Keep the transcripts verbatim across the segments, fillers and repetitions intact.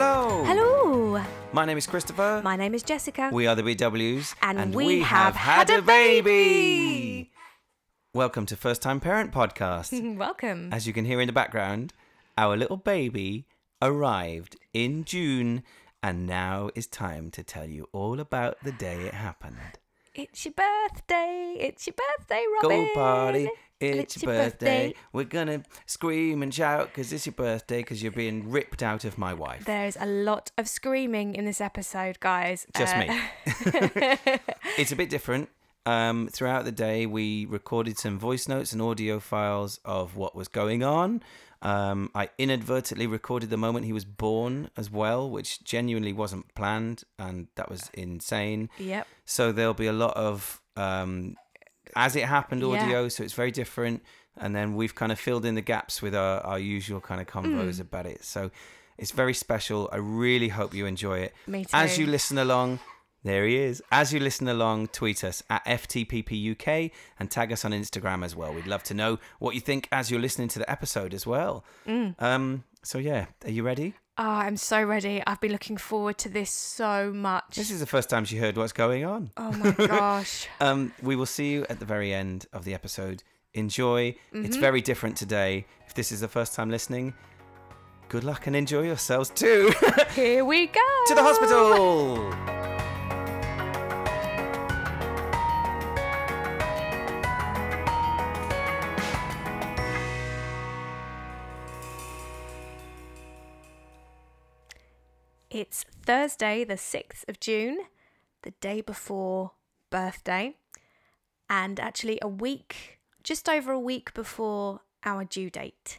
Hello. Hello. My name is Christopher. My name is Jessica. We are the B Ws. And, and we, we have, have had a baby. Welcome to First Time Parent Podcast. Welcome. As you can hear in the background, our little baby arrived in June, and now it's time to tell you all about the day it happened. It's your birthday. It's your birthday, Robin. Go party. It's, it's your birthday. birthday. We're going to scream and shout because it's your birthday because you're being ripped out of my wife. There's a lot of screaming in this episode, guys. Just uh, me. It's a bit different. Um, throughout the day, we recorded some voice notes and audio files of what was going on. Um, I inadvertently recorded the moment he was born as well, which genuinely wasn't planned, and that was insane. Yep. So there'll be a lot of... Um, as it happened audio, yeah. So it's very different, and then we've kind of filled in the gaps with our, our usual kind of convos mm. about it, so it's very special. I really hope you enjoy it. Me too. As you listen along, there he is. As you listen along, tweet us at F T P P U K and tag us on Instagram as well. We'd love to know what you think as you're listening to the episode as well. Mm. Um, so yeah, are you ready? Oh, I'm so ready. I've been looking forward to this so much. This is the first time she heard what's going on. Oh my gosh. um, we will see you at the very end of the episode. Enjoy. Mm-hmm. It's very different today. If this is the first time listening, good luck and enjoy yourselves too. Here we go. To the hospital. It's Thursday, the sixth of June, the day before birthday, and actually a week, just over a week before our due date.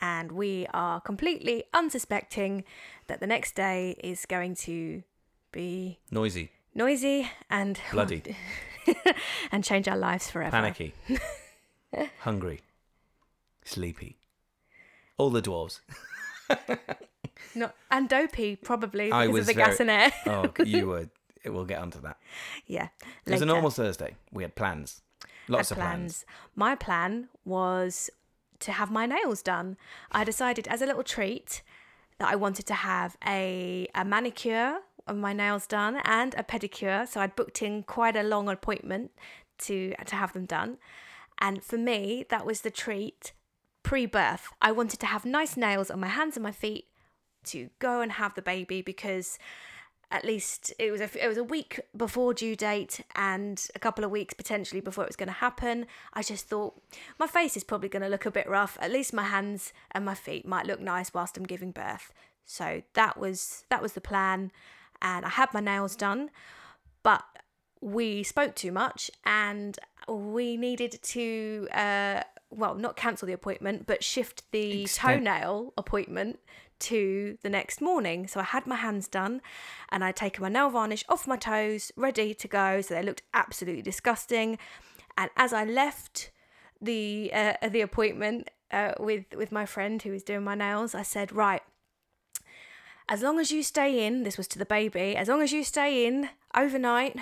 And we are completely unsuspecting that the next day is going to be... Noisy. Noisy and... Bloody. and change our lives forever. Panicky. Hungry. Sleepy. All the dwarves. Not and dopey, probably, because of the very, gas and air. Oh, you were. We'll get onto that. Yeah. Later. It was a normal Thursday. We had plans. Lots had of plans. plans. My plan was to have my nails done. I decided as a little treat that I wanted to have a, a manicure of my nails done and a pedicure. So I'd booked in quite a long appointment to to have them done. And for me, that was the treat pre-birth. I wanted to have nice nails on my hands and my feet to go and have the baby, because at least it was a, it was a week before due date and a couple of weeks potentially before it was going to happen. I just thought my face is probably going to look a bit rough. At least my hands and my feet might look nice whilst I'm giving birth. So that was that was the plan, and I had my nails done, but we spoke too much and we needed to uh, well, not cancel the appointment, but shift the Extent- toenail appointment to the next morning. So I had my hands done and I'd taken my nail varnish off my toes, ready to go, so they looked absolutely disgusting. And as I left the uh, the appointment uh, with with my friend who was doing my nails, I said, right, as long as you stay in, this was to the baby, as long as you stay in overnight,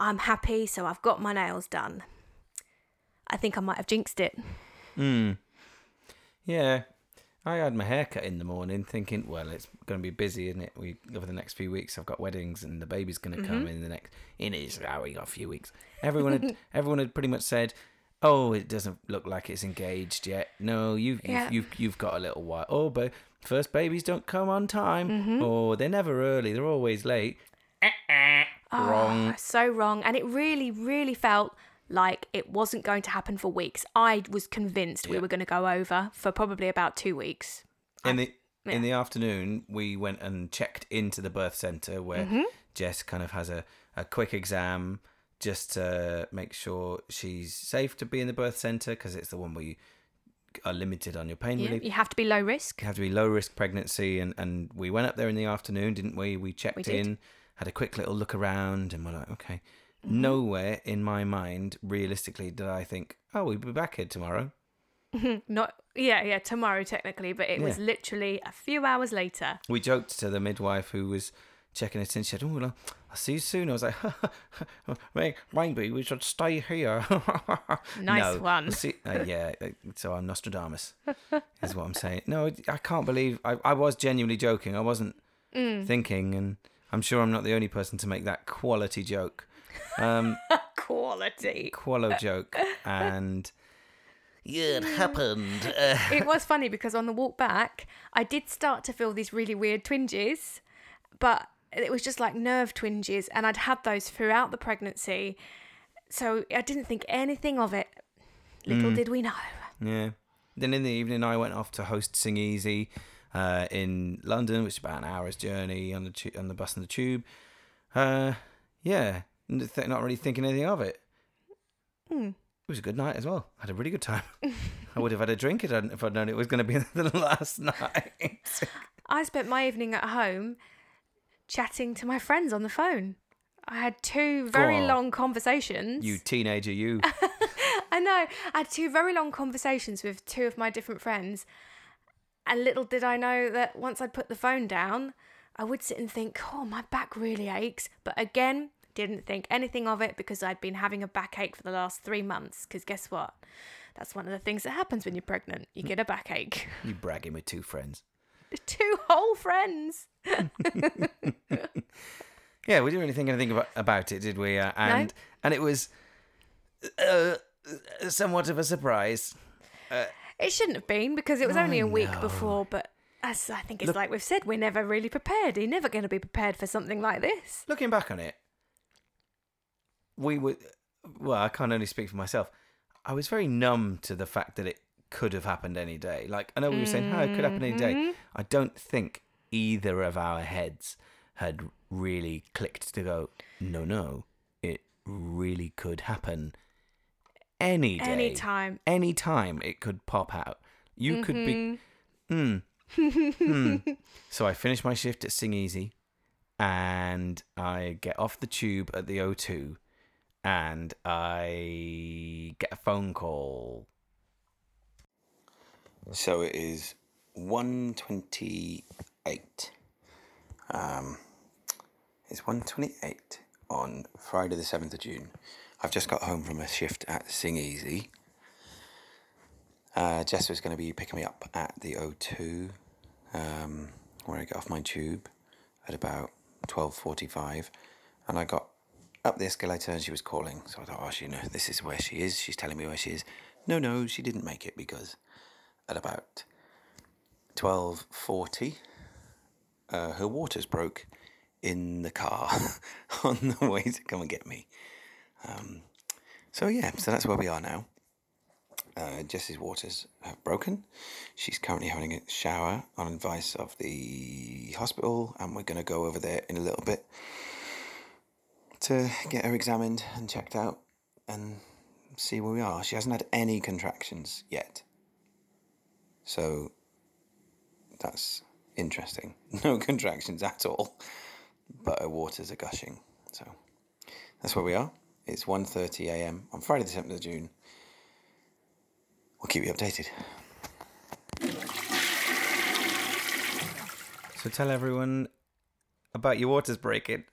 I'm happy. So I've got my nails done. I think I might have jinxed it. Mm. Yeah. I had my haircut in the morning thinking, well, it's going to be busy, isn't it? We over the next few weeks, I've got weddings and the baby's going to mm-hmm. come in the next... In his, oh, we got a few weeks. Everyone had everyone had pretty much said, oh, it doesn't look like it's engaged yet. No, you've, yeah. you've, you've, you've got a little while. Oh, but first babies don't come on time. Mm-hmm. Or oh, they're never early. They're always late. Oh, wrong. So wrong. And it really, really felt... like it wasn't going to happen for weeks. I was convinced yeah. we were going to go over for probably about two weeks. In the yeah. in the afternoon, we went and checked into the birth centre where mm-hmm. Jess kind of has a, a quick exam just to make sure she's safe to be in the birth centre, because it's the one where you are limited on your pain yeah. relief. You have to be low risk. You have to be low risk pregnancy. And, and we went up there in the afternoon, didn't we? We checked we did. in, had a quick little look around, and we're like, okay... Mm-hmm. Nowhere in my mind, realistically, did I think, oh, we'll be back here tomorrow. Not, yeah, yeah, tomorrow technically, but it yeah. was literally a few hours later. We joked to the midwife who was checking it in. She said, oh, well, I'll see you soon. I was like, maybe we should stay here. Nice no, one. We'll see, uh, yeah, so I'm Nostradamus is what I'm saying. No, I can't believe, I, I was genuinely joking. I wasn't mm. thinking, and I'm sure I'm not the only person to make that quality joke. Um, quality. Quality joke. And... yeah, it happened. Uh. It was funny because on the walk back, I did start to feel these really weird twinges, but it was just like nerve twinges, and I'd had those throughout the pregnancy, so I didn't think anything of it. Little mm. did we know. Yeah. Then in the evening, I went off to host Sing Easy uh, in London, which is about an hour's journey on the tu- on the bus and the tube. Uh, yeah, not really thinking anything of it. Hmm. It was a good night as well. I had a really good time. I would have had a drink if I'd, if I'd known it was going to be the last night. I spent my evening at home chatting to my friends on the phone. I had two very oh, long conversations. You teenager, you. I know. I had two very long conversations with two of my different friends. And little did I know that once I'd put the phone down, I would sit and think, oh, my back really aches. But again... didn't think anything of it because I'd been having a backache for the last three months. Because guess what? That's one of the things that happens when you're pregnant. You get a backache. You bragging with two friends. Two whole friends. Yeah, we didn't really think anything about, about it, did we? Uh, and no? and it was uh, somewhat of a surprise. Uh, it shouldn't have been because it was only a week know. before, but... as I think it's Look, like we've said, we're never really prepared. You're never going to be prepared for something like this. Looking back on it, we were, well, I can't only speak for myself. I was very numb to the fact that it could have happened any day. Like, I know we were saying, oh, it could happen any day. I don't think either of our heads had really clicked to go, no, no, it really could happen any day. Any time. Any time it could pop out. You mm-hmm. could be, mm, mm. So I finished my shift at Sing Easy and I get off the tube at the O two. And I get a phone call. So it is one twenty-eight. Um, it's one twenty-eight on Friday the seventh of June. I've just got home from a shift at Sing Easy. Uh, Jess was going to be picking me up at the O two, um, where I get off my tube at about twelve forty-five. And I got up the escalator and she was calling, so I thought, oh, she, you know, this is where she is, she's telling me where she is. No, no, she didn't make it, because at about twelve forty, uh, her waters broke in the car on the way to come and get me. Um, so yeah, so that's where we are now. Uh, Jess's waters have broken. She's currently having a shower on advice of the hospital, and we're going to go over there in a little bit to get her examined and checked out and see where we are. She hasn't had any contractions yet. So that's interesting. No contractions at all, but her waters are gushing. So that's where we are. It's one thirty a.m. on Friday the seventh of June. We'll keep you updated. So tell everyone about your waters breaking.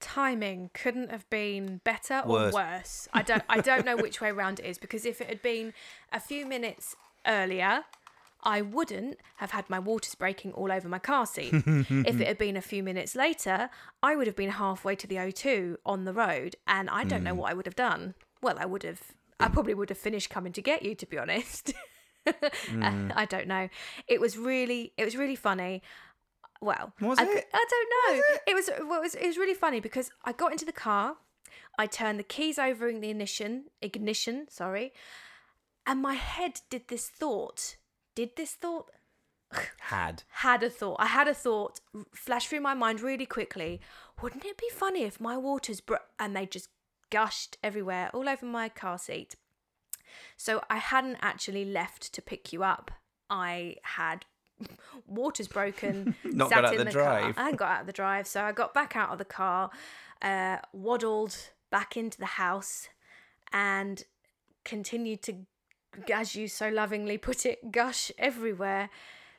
Timing couldn't have been better or worse. worse. I don't I don't know which way round it is, because if it had been a few minutes earlier, I wouldn't have had my waters breaking all over my car seat. If it had been a few minutes later, I would have been halfway to the O two on the road, and I don't mm. know what I would have done. Well, I would have I probably would have finished coming to get you, to be honest. mm. uh, I don't know. It was really it was really funny. Well, was I, it? I don't know. Was it? It was, well, it was it was really funny because I got into the car, I turned the keys over in the ignition, ignition, sorry, and my head did this thought. Did this thought? Had. Had a thought. I had a thought flash through my mind really quickly. Wouldn't it be funny if my waters bro- and they just gushed everywhere, all over my car seat? So I hadn't actually left to pick you up. I had waters broken. Not got out in the, the drive. Car. I got out of the drive, so I got back out of the car, uh, waddled back into the house, and continued to, as you so lovingly put it, gush everywhere.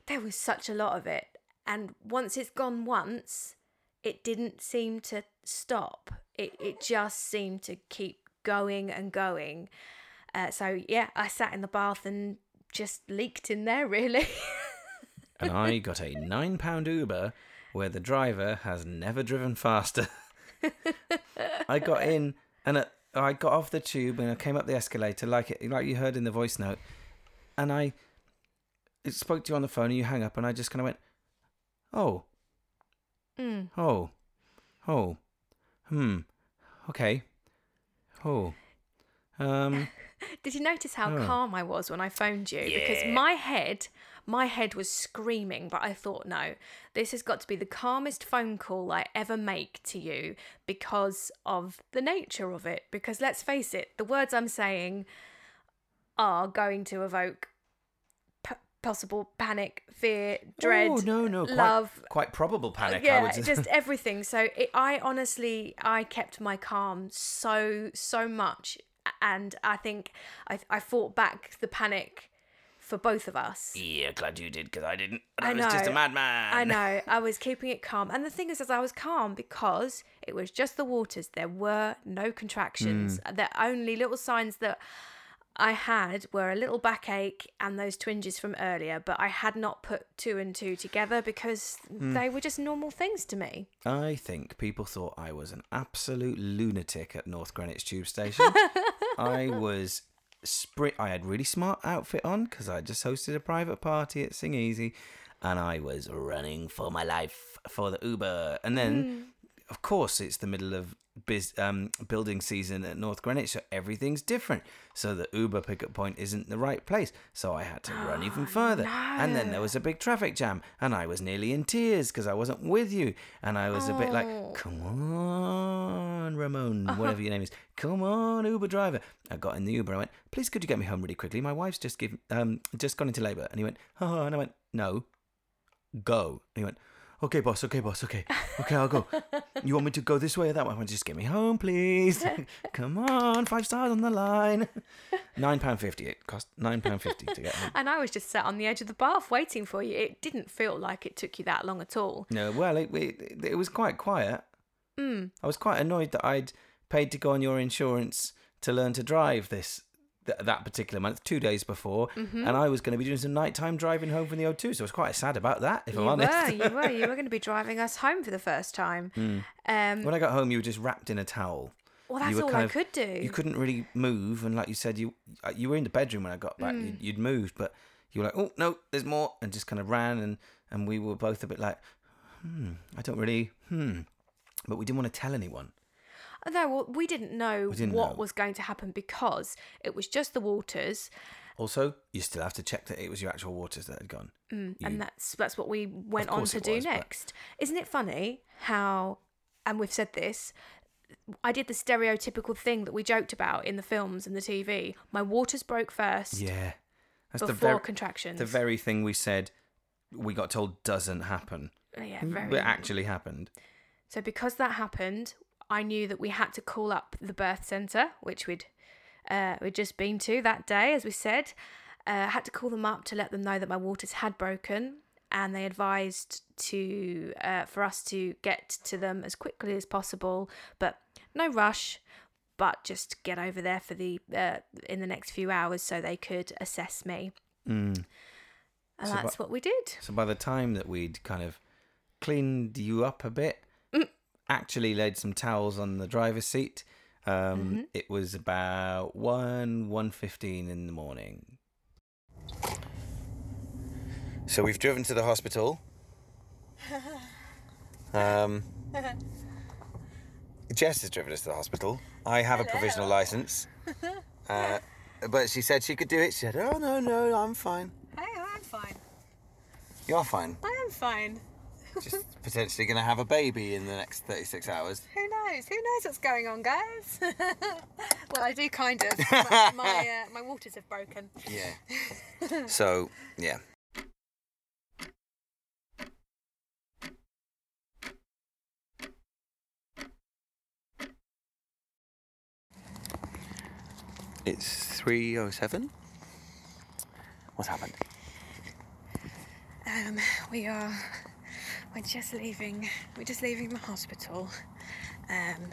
There was such a lot of it, and once it's gone once, it didn't seem to stop. It it just seemed to keep going and going. Uh, so, yeah, I sat in the bath and just leaked in there, really. And I got a nine pound Uber where the driver has never driven faster. I got in and I got off the tube and I came up the escalator like it, like you heard in the voice note. And I spoke to you on the phone and you hang up and I just kind of went, oh, mm. oh, oh, hmm, okay, oh. Um, Did you notice how oh. calm I was when I phoned you? Yeah. Because my head, my head was screaming, but I thought, no, this has got to be the calmest phone call I ever make to you because of the nature of it. Because let's face it, the words I'm saying are going to evoke p- possible panic, fear, dread, oh, no, no, love. Quite, quite probable panic, yeah, I would say. Just everything. So it, I honestly, I kept my calm so, so much. And I think I, I fought back the panic for both of us. Yeah, glad you did, because I didn't. I, I was know, just a madman. I know. I was keeping it calm. And the thing is, is I was calm because it was just the waters. There were no contractions. Mm. The only little signs that I had were a little backache and those twinges from earlier. But I had not put two and two together because mm. they were just normal things to me. I think people thought I was an absolute lunatic at North Greenwich Tube Station. I was spri- I had really smart outfit on because I just hosted a private party at Sing Easy, and I was running for my life for the Uber. And then, mm. of course, it's the middle of biz- um, building season at North Greenwich, so everything's different. So the Uber pickup point isn't the right place, so I had to oh, run even further. No. And then there was a big traffic jam, and I was nearly in tears because I wasn't with you, and I was oh. a bit like, come on, Ramon, whatever your name is. Come on, Uber driver. I got in the Uber. I went, please, could you get me home really quickly? My wife's just give, um just gone into labour. And he went, oh, and I went, no, go. And he went, okay, boss, okay, boss, okay. Okay, I'll go. You want me to go this way or that way? I went, just get me home, please. Come on, five stars on the line. nine pounds fifty. It cost nine pounds fifty to get home. And I was just sat on the edge of the bath waiting for you. It didn't feel like it took you that long at all. No, well, it, it, it was quite quiet. Mm. I was quite annoyed that I'd paid to go on your insurance to learn to drive this th- that particular month, two days before, mm-hmm. and I was going to be doing some nighttime driving home from the O two, so I was quite sad about that, if you I'm honest. Were, you were, you were going to be driving us home for the first time. Mm. Um, when I got home, you were just wrapped in a towel. Well, that's all I of, could do. You couldn't really move, and like you said, you you were in the bedroom when I got back. Mm. You'd, you'd moved, but you were like, oh, no, there's more, and just kind of ran, and, and we were both a bit like, hmm, I don't really, hmm, but we didn't want to tell anyone. Although we didn't know we didn't what know. was going to happen because it was just the waters. Also, you still have to check that it was your actual waters that had gone. Mm, you, and that's that's what we went on to do was, next. But... Isn't it funny how, and we've said this, I did the stereotypical thing that we joked about in the films and the T V. My waters broke first. Yeah. That's before the very, contractions. The very thing we said we got told doesn't happen. Yeah, very. It actually happened. So because that happened... I knew that we had to call up the birth centre, which we'd uh, we'd just been to that day, as we said. Uh, had to call them up to let them know that my waters had broken, and they advised to uh, for us to get to them as quickly as possible, but no rush, but just get over there for the uh, in the next few hours so they could assess me. Mm. And so that's by, what we did. So by the time that we'd kind of cleaned you up a bit. Mm. Actually laid some towels on the driver's seat. Um, mm-hmm. It was about one, one fifteen in the morning. So we've driven to the hospital. Um, Jess has driven us to the hospital. I have Hello. a provisional licence. Uh, but she said she could do it. She said, oh, no, no, I'm fine. Hey, I'm fine. You're fine? I am fine. Just potentially going to have a baby in the next thirty-six hours. Who knows? Who knows what's going on, guys? Well, I do kind of. My my, uh, my waters have broken. Yeah. So, yeah. It's three oh seven. What's happened? Um, we are... We're just leaving. We're just leaving the hospital. Um,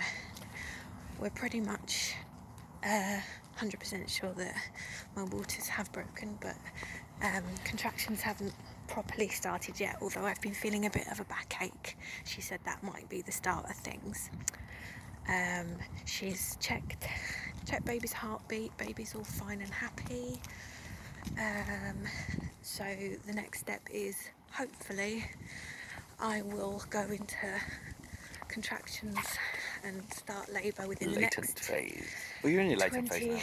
we're pretty much uh, one hundred percent sure that my waters have broken, but um, contractions haven't properly started yet. Although I've been feeling a bit of a backache. She said that might be the start of things. Um, she's checked checked baby's heartbeat. Baby's all fine and happy. Um, so the next step is, hopefully, I will go into contractions and start labour within latent the next phase. Well, you're in your latent phase now.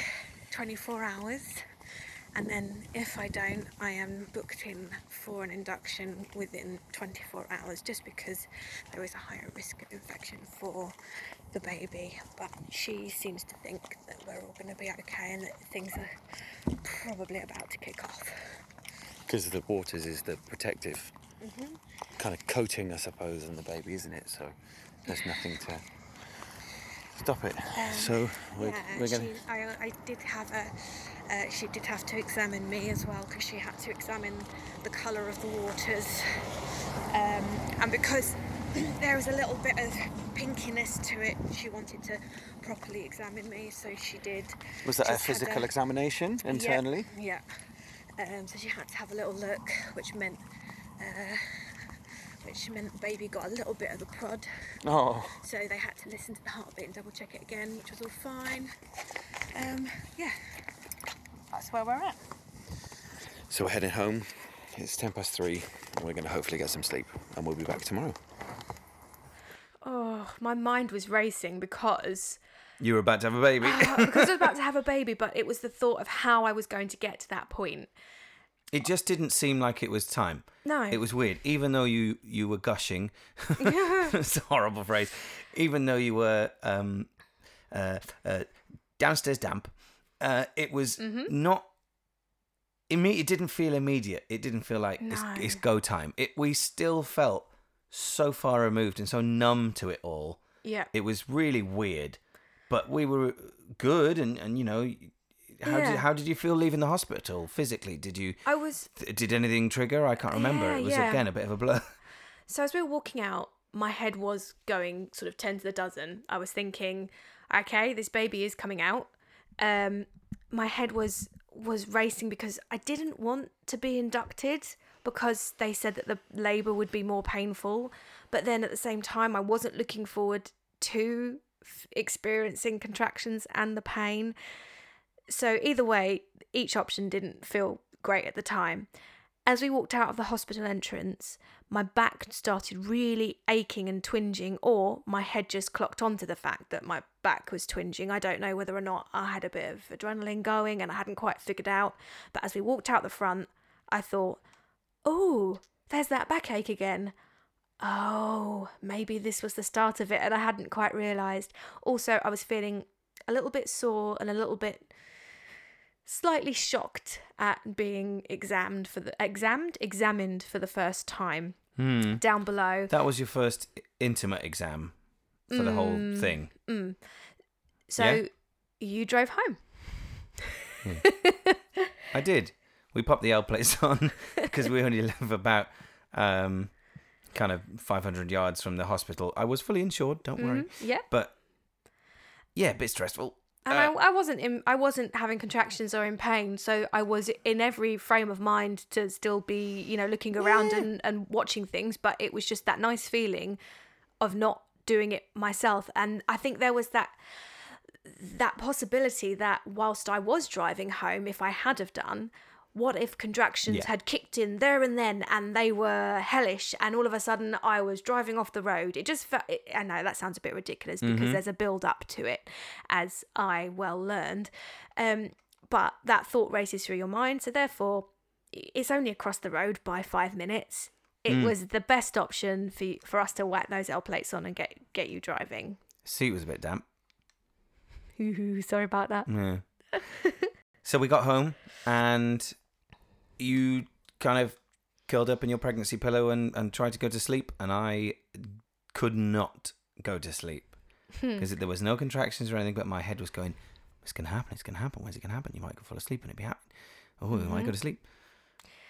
twenty-four hours, and then if I don't, I am booked in for an induction within twenty-four hours, just because there is a higher risk of infection for the baby. But she seems to think that we're all going to be okay and that things are probably about to kick off. Because the waters is the protective mm-hmm. kind of coating, I suppose, on the baby, isn't it? So there's nothing to stop it. Um, so we're, yeah, we're going to... I, I did have a... Uh, she did have to examine me as well, because she had to examine the colour of the waters. Um, and because there was a little bit of pinkiness to it, she wanted to properly examine me, so she did. Was that a physical a, examination internally? Yeah. yeah. Um, so she had to have a little look, which meant... Uh, which meant baby got a little bit of the prod. Oh. So they had to listen to the heartbeat and double check it again, which was all fine. Um, yeah. That's where we're at. So we're heading home. It's ten past three, and we're going to hopefully get some sleep, and we'll be back tomorrow. Oh, my mind was racing because... You were about to have a baby. uh, because I was about to have a baby, but it was the thought of how I was going to get to that point. It just didn't seem like it was time. No. It was weird. Even though you, you were gushing, yeah. It's a horrible phrase, even though you were um, uh, uh, downstairs damp, uh, it was mm-hmm. not, imme- it didn't feel immediate. It didn't feel like no. it's, it's go time. It We still felt so far removed and so numb to it all. Yeah. It was really weird, but we were good and, and you know... How, yeah. did, how did you feel leaving the hospital physically? Did you? I was. Th- did anything trigger? I can't remember. Yeah, it was yeah. again a bit of a blur. So as we were walking out, my head was going sort of ten to the dozen. I was thinking, okay, this baby is coming out. Um, my head was was racing because I didn't want to be inducted because they said that the labour would be more painful. But then at the same time, I wasn't looking forward to f- experiencing contractions and the pain. So either way, each option didn't feel great at the time. As we walked out of the hospital entrance, my back started really aching and twinging, or my head just clocked onto the fact that my back was twinging. I don't know whether or not I had a bit of adrenaline going and I hadn't quite figured out. But as we walked out the front, I thought, oh, there's that backache again. Oh, maybe this was the start of it and I hadn't quite realised. Also, I was feeling a little bit sore and a little bit... slightly shocked at being examined for the examined examined for the first time mm. down below. That was your first intimate exam for mm. the whole thing. Mm. So yeah? You drove home. Yeah. I did. We popped the L plates on because we only live about um, kind of five hundred yards from the hospital. I was fully insured. Don't mm-hmm. worry. Yeah. But yeah, a bit stressful. And uh, I, I wasn't in, I wasn't having contractions or in pain, so I was in every frame of mind to still be, you know, looking around yeah. and, and watching things. But it was just that nice feeling of not doing it myself. And I think there was that that possibility that whilst I was driving home, if I had have done, what if contractions yeah. had kicked in there and then, and they were hellish, and all of a sudden I was driving off the road. It just felt, I know that sounds a bit ridiculous because mm-hmm. there's a build up to it, as I well learned. Um, but that thought races through your mind. So therefore, it's only across the road by five minutes. It mm. was the best option for for us to whack those L plates on and get, get you driving. Seat was a bit damp. Ooh, sorry about that. Yeah. So we got home and... You kind of curled up in your pregnancy pillow and, and tried to go to sleep, and I could not go to sleep because hmm. there was no contractions or anything, but my head was going, it's going to happen, it's going to happen, when's it going to happen? You might fall asleep and it'd be happening. Oh, you mm-hmm. might go to sleep.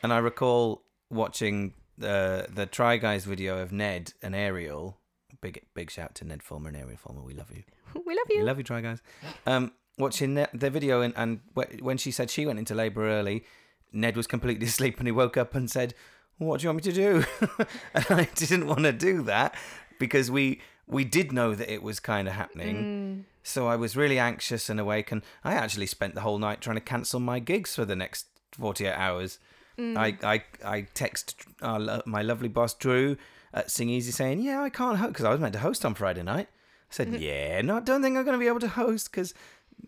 And I recall watching the the Try Guys video of Ned and Ariel. Big big shout to Ned Fulmer and Ariel Fulmer. We love you. We love you. We love you, Try Guys. Um, watching the, the video and, and when she said she went into labour early, Ned was completely asleep and he woke up and said, "What do you want me to do?" And I didn't want to do that because we we did know that it was kind of happening. Mm. So I was really anxious and awake, and I actually spent the whole night trying to cancel my gigs for the next forty-eight hours. Mm. I, I, I text our, my lovely boss, Drew, at Sing Easy saying, yeah, I can't host, because I was meant to host on Friday night. I said, mm-hmm. yeah, no, I don't think I'm going to be able to host because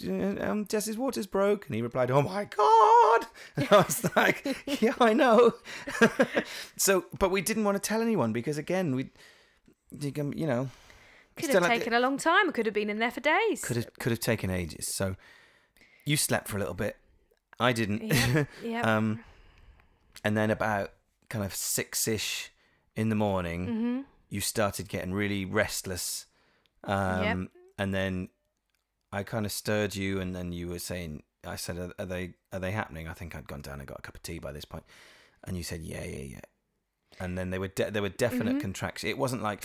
um, Jesse's water's broke. And he replied, oh, my God. And I was like, yeah, I know. So, but we didn't want to tell anyone because, again, we, you know. Could have taken like, a long time. It could have been in there for days. Could have could have taken ages. So you slept for a little bit. I didn't. Yeah. Yep. um, and then about kind of six-ish in the morning, mm-hmm. you started getting really restless. Um, yep. And then I kind of stirred you, and then you were saying, I said, are, are they are they happening? I think I'd gone down and got a cup of tea by this point. And you said, yeah, yeah, yeah. And then they were de- there were definite mm-hmm. contractions. It wasn't like...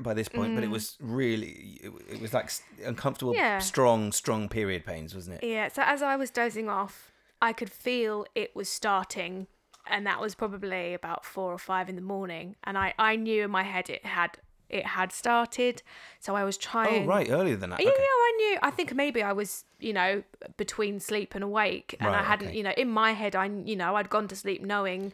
by this point, mm. but it was really, it, it was like uncomfortable, yeah. strong, strong period pains, wasn't it? Yeah, so as I was dozing off, I could feel it was starting, and that was probably about four or five in the morning, and I, I knew in my head it had it had started, so I was trying... Oh, right, earlier than that. Yeah, okay. yeah, I knew. I think maybe I was, you know, between sleep and awake, and right, I hadn't, okay. you know, in my head, I, you know, I'd gone to sleep knowing...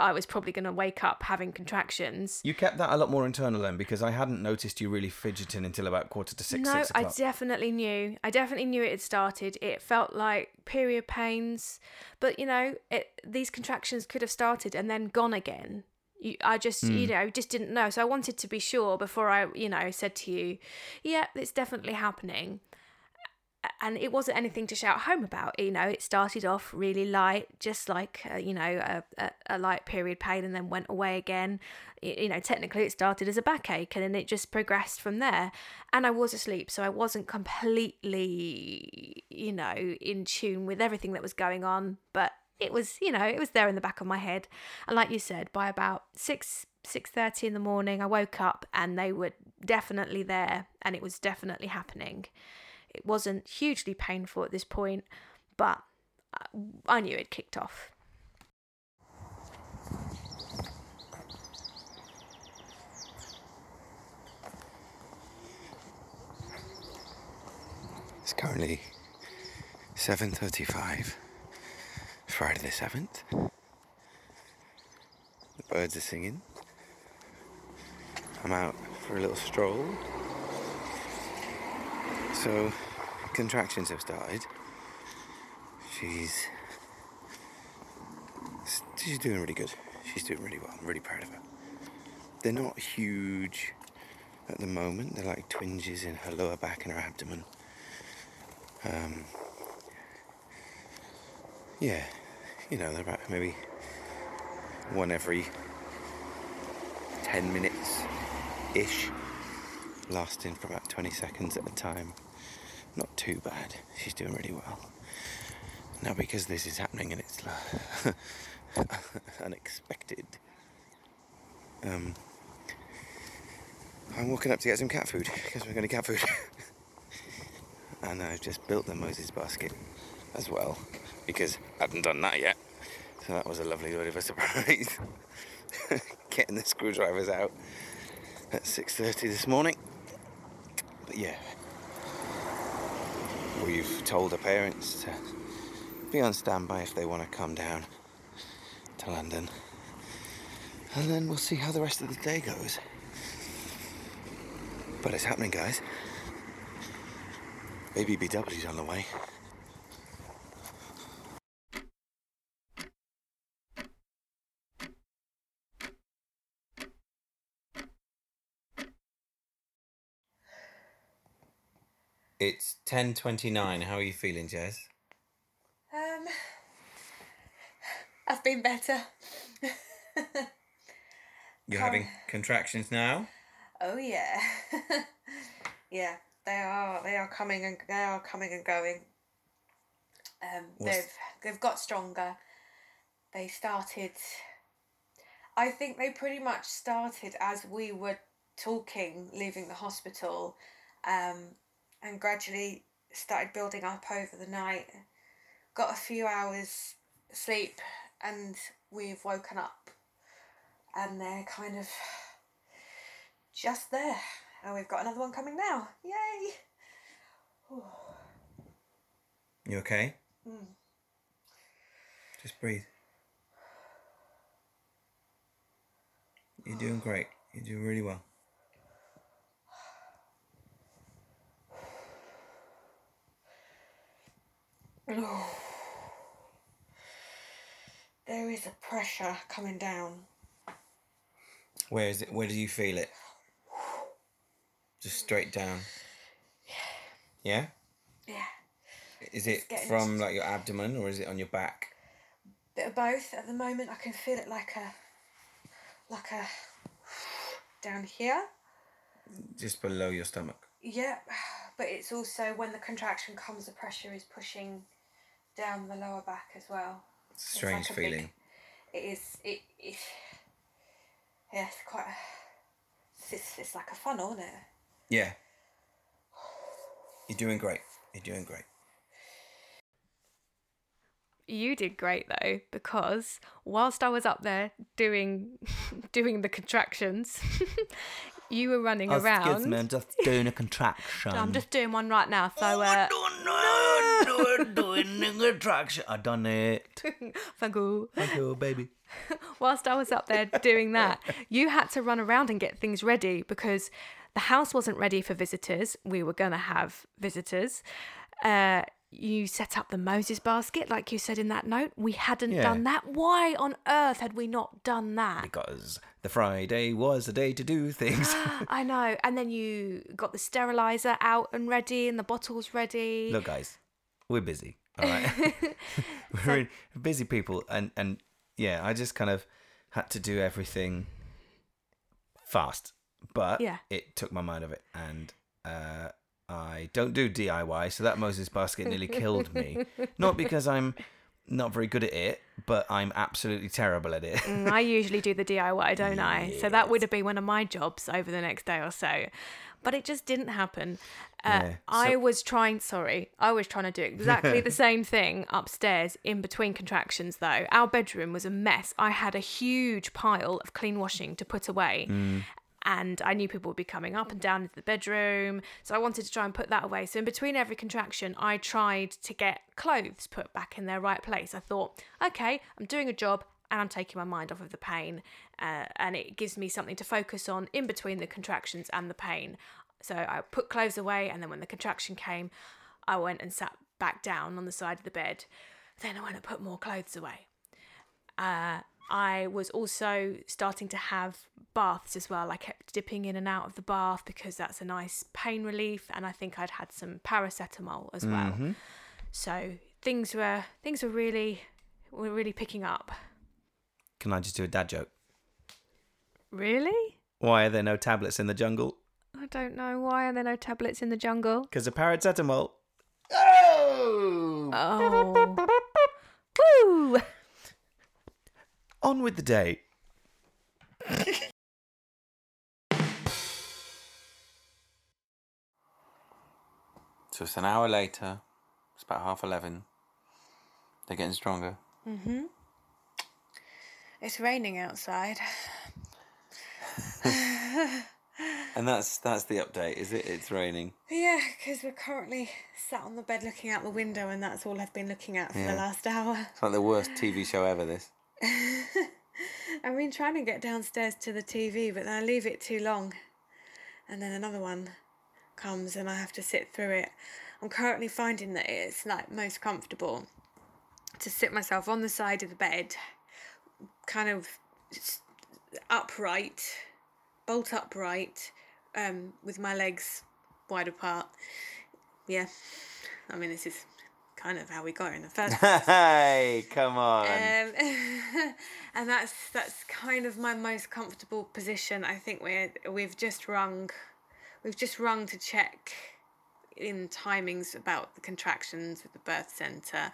I was probably going to wake up having contractions. You kept that a lot more internal then, because I hadn't noticed you really fidgeting until about quarter to six, no, six o'clock. No, I definitely knew. I definitely knew it had started. It felt like period pains. But, you know, it, these contractions could have started and then gone again. You, I just, mm. you know, just didn't know. So I wanted to be sure before I, you know, said to you, yeah, it's definitely happening. And it wasn't anything to shout home about, you know. It started off really light, just like, uh, you know, a, a, a light period pain, and then went away again. You, you know, technically it started as a backache, and then it just progressed from there. And I was asleep, so I wasn't completely, you know, in tune with everything that was going on. But it was, you know, it was there in the back of my head. And like you said, by about six... six thirty in the morning, I woke up, and they were definitely there, and it was definitely happening. It wasn't hugely painful at this point, but I knew it kicked off. It's currently seven thirty-five, Friday the seventh. The birds are singing. I'm out for a little stroll. So, contractions have started. She's... She's doing really good. She's doing really well. I'm really proud of her. They're not huge at the moment. They're like twinges in her lower back and her abdomen. Um, yeah. You know, they're about maybe one every ten minutes-ish. Lasting for about twenty seconds at a time. Not too bad. She's doing really well. Now, because this is happening and it's unexpected, um, I'm walking up to get some cat food because we're going to cat food. And I've just built the Moses basket as well because I haven't done that yet. So that was a lovely bit of a surprise. Getting the screwdrivers out at six thirty this morning. But yeah, we've told our parents to be on standby if they want to come down to London, and then we'll see how the rest of the day goes. But it's happening, guys. Baby B W's on the way. It's ten twenty-nine. How are you feeling, Jez? Um, I've been better. You're um, having contractions now? Oh yeah, yeah. They are. They are coming and they are coming and going. Um, What's... they've they've got stronger. They started. I think they pretty much started as we were talking, leaving the hospital, um, and gradually started building up over the night. Got a few hours sleep and we've woken up and they're kind of just there. And we've got another one coming now. Yay! Ooh. You okay? Mm. Just breathe. You're doing great. You're doing really well. Oh. There is a pressure coming down. Where is it? Where do you feel it? Just straight down. Yeah. Yeah? Yeah. Is it from like your abdomen or is it on your back? Bit of both. At the moment I can feel it like a like a down here. Just below your stomach. Yeah. But it's also when the contraction comes, the pressure is pushing down the lower back as well. Strange like feeling. Big, it is. It, it, yeah, it's quite a... It's, it's like a funnel, isn't it? Yeah. You're doing great. You're doing great. You did great, though, because whilst I was up there doing doing the contractions... You were running oh, around. Excuse me, I'm just doing a contraction. I'm just doing one right now. So, oh, uh... I don't know. I'm doing a contraction. I done it. Thank you. Thank you, baby. Whilst I was up there doing that, you had to run around and get things ready because the house wasn't ready for visitors. We were going to have visitors. Uh, you set up the Moses basket, like you said in that note. We hadn't yeah. done that. Why on earth had we not done that? Because... the Friday was the day to do things. I know. And then you got the steriliser out and ready and the bottles ready. Look, guys, we're busy, all right? We're in, busy people. And, and, yeah, I just kind of had to do everything fast. But yeah. it took my mind off it. And uh, I don't do D I Y, so that Moses basket nearly killed me. Not because I'm... not very good at it, but I'm absolutely terrible at it. mm, I usually do the D I Y, don't yes. I? So that would have been one of my jobs over the next day or so. But it just didn't happen. Uh, yeah. so- I was trying, sorry, I was trying to do exactly the same thing upstairs in between contractions though. Our bedroom was a mess. I had a huge pile of clean washing to put away. Mm. And I knew people would be coming up and down into the bedroom. So I wanted to try and put that away. So in between every contraction, I tried to get clothes put back in their right place. I thought, okay, I'm doing a job and I'm taking my mind off of the pain. Uh, and it gives me something to focus on in between the contractions and the pain. So I put clothes away. And then when the contraction came, I went and sat back down on the side of the bed. Then I went and put more clothes away. Uh I was also starting to have baths as well. I kept dipping in and out of the bath because that's a nice pain relief, and I think I'd had some paracetamol as well. Mm-hmm. So things were things were really were really picking up. Can I just do a dad joke? Really? Why are there no tablets in the jungle? I don't know. Why are there no tablets in the jungle? Because of paracetamol. Oh! Oh! Woo! On with the day. So it's an hour later. It's about half eleven. They're getting stronger. Mm-hmm. It's raining outside. And that's that's the update, is it? It's raining. Yeah, because we're currently sat on the bed looking out the window and that's all I've been looking at for yeah. the last hour. It's like the worst T V show ever, this. I've been trying to get downstairs to the T V, but then I leave it too long and then another one comes and I have to sit through it. I'm currently finding that it's like most comfortable to sit myself on the side of the bed, kind of upright, bolt upright, um, with my legs wide apart. Yeah, I mean, this is... kind of how we got in the first place. Hey, come on. Um, and that's that's kind of my most comfortable position. I think we're we've just rung, we've just rung to check in timings about the contractions with the birth centre,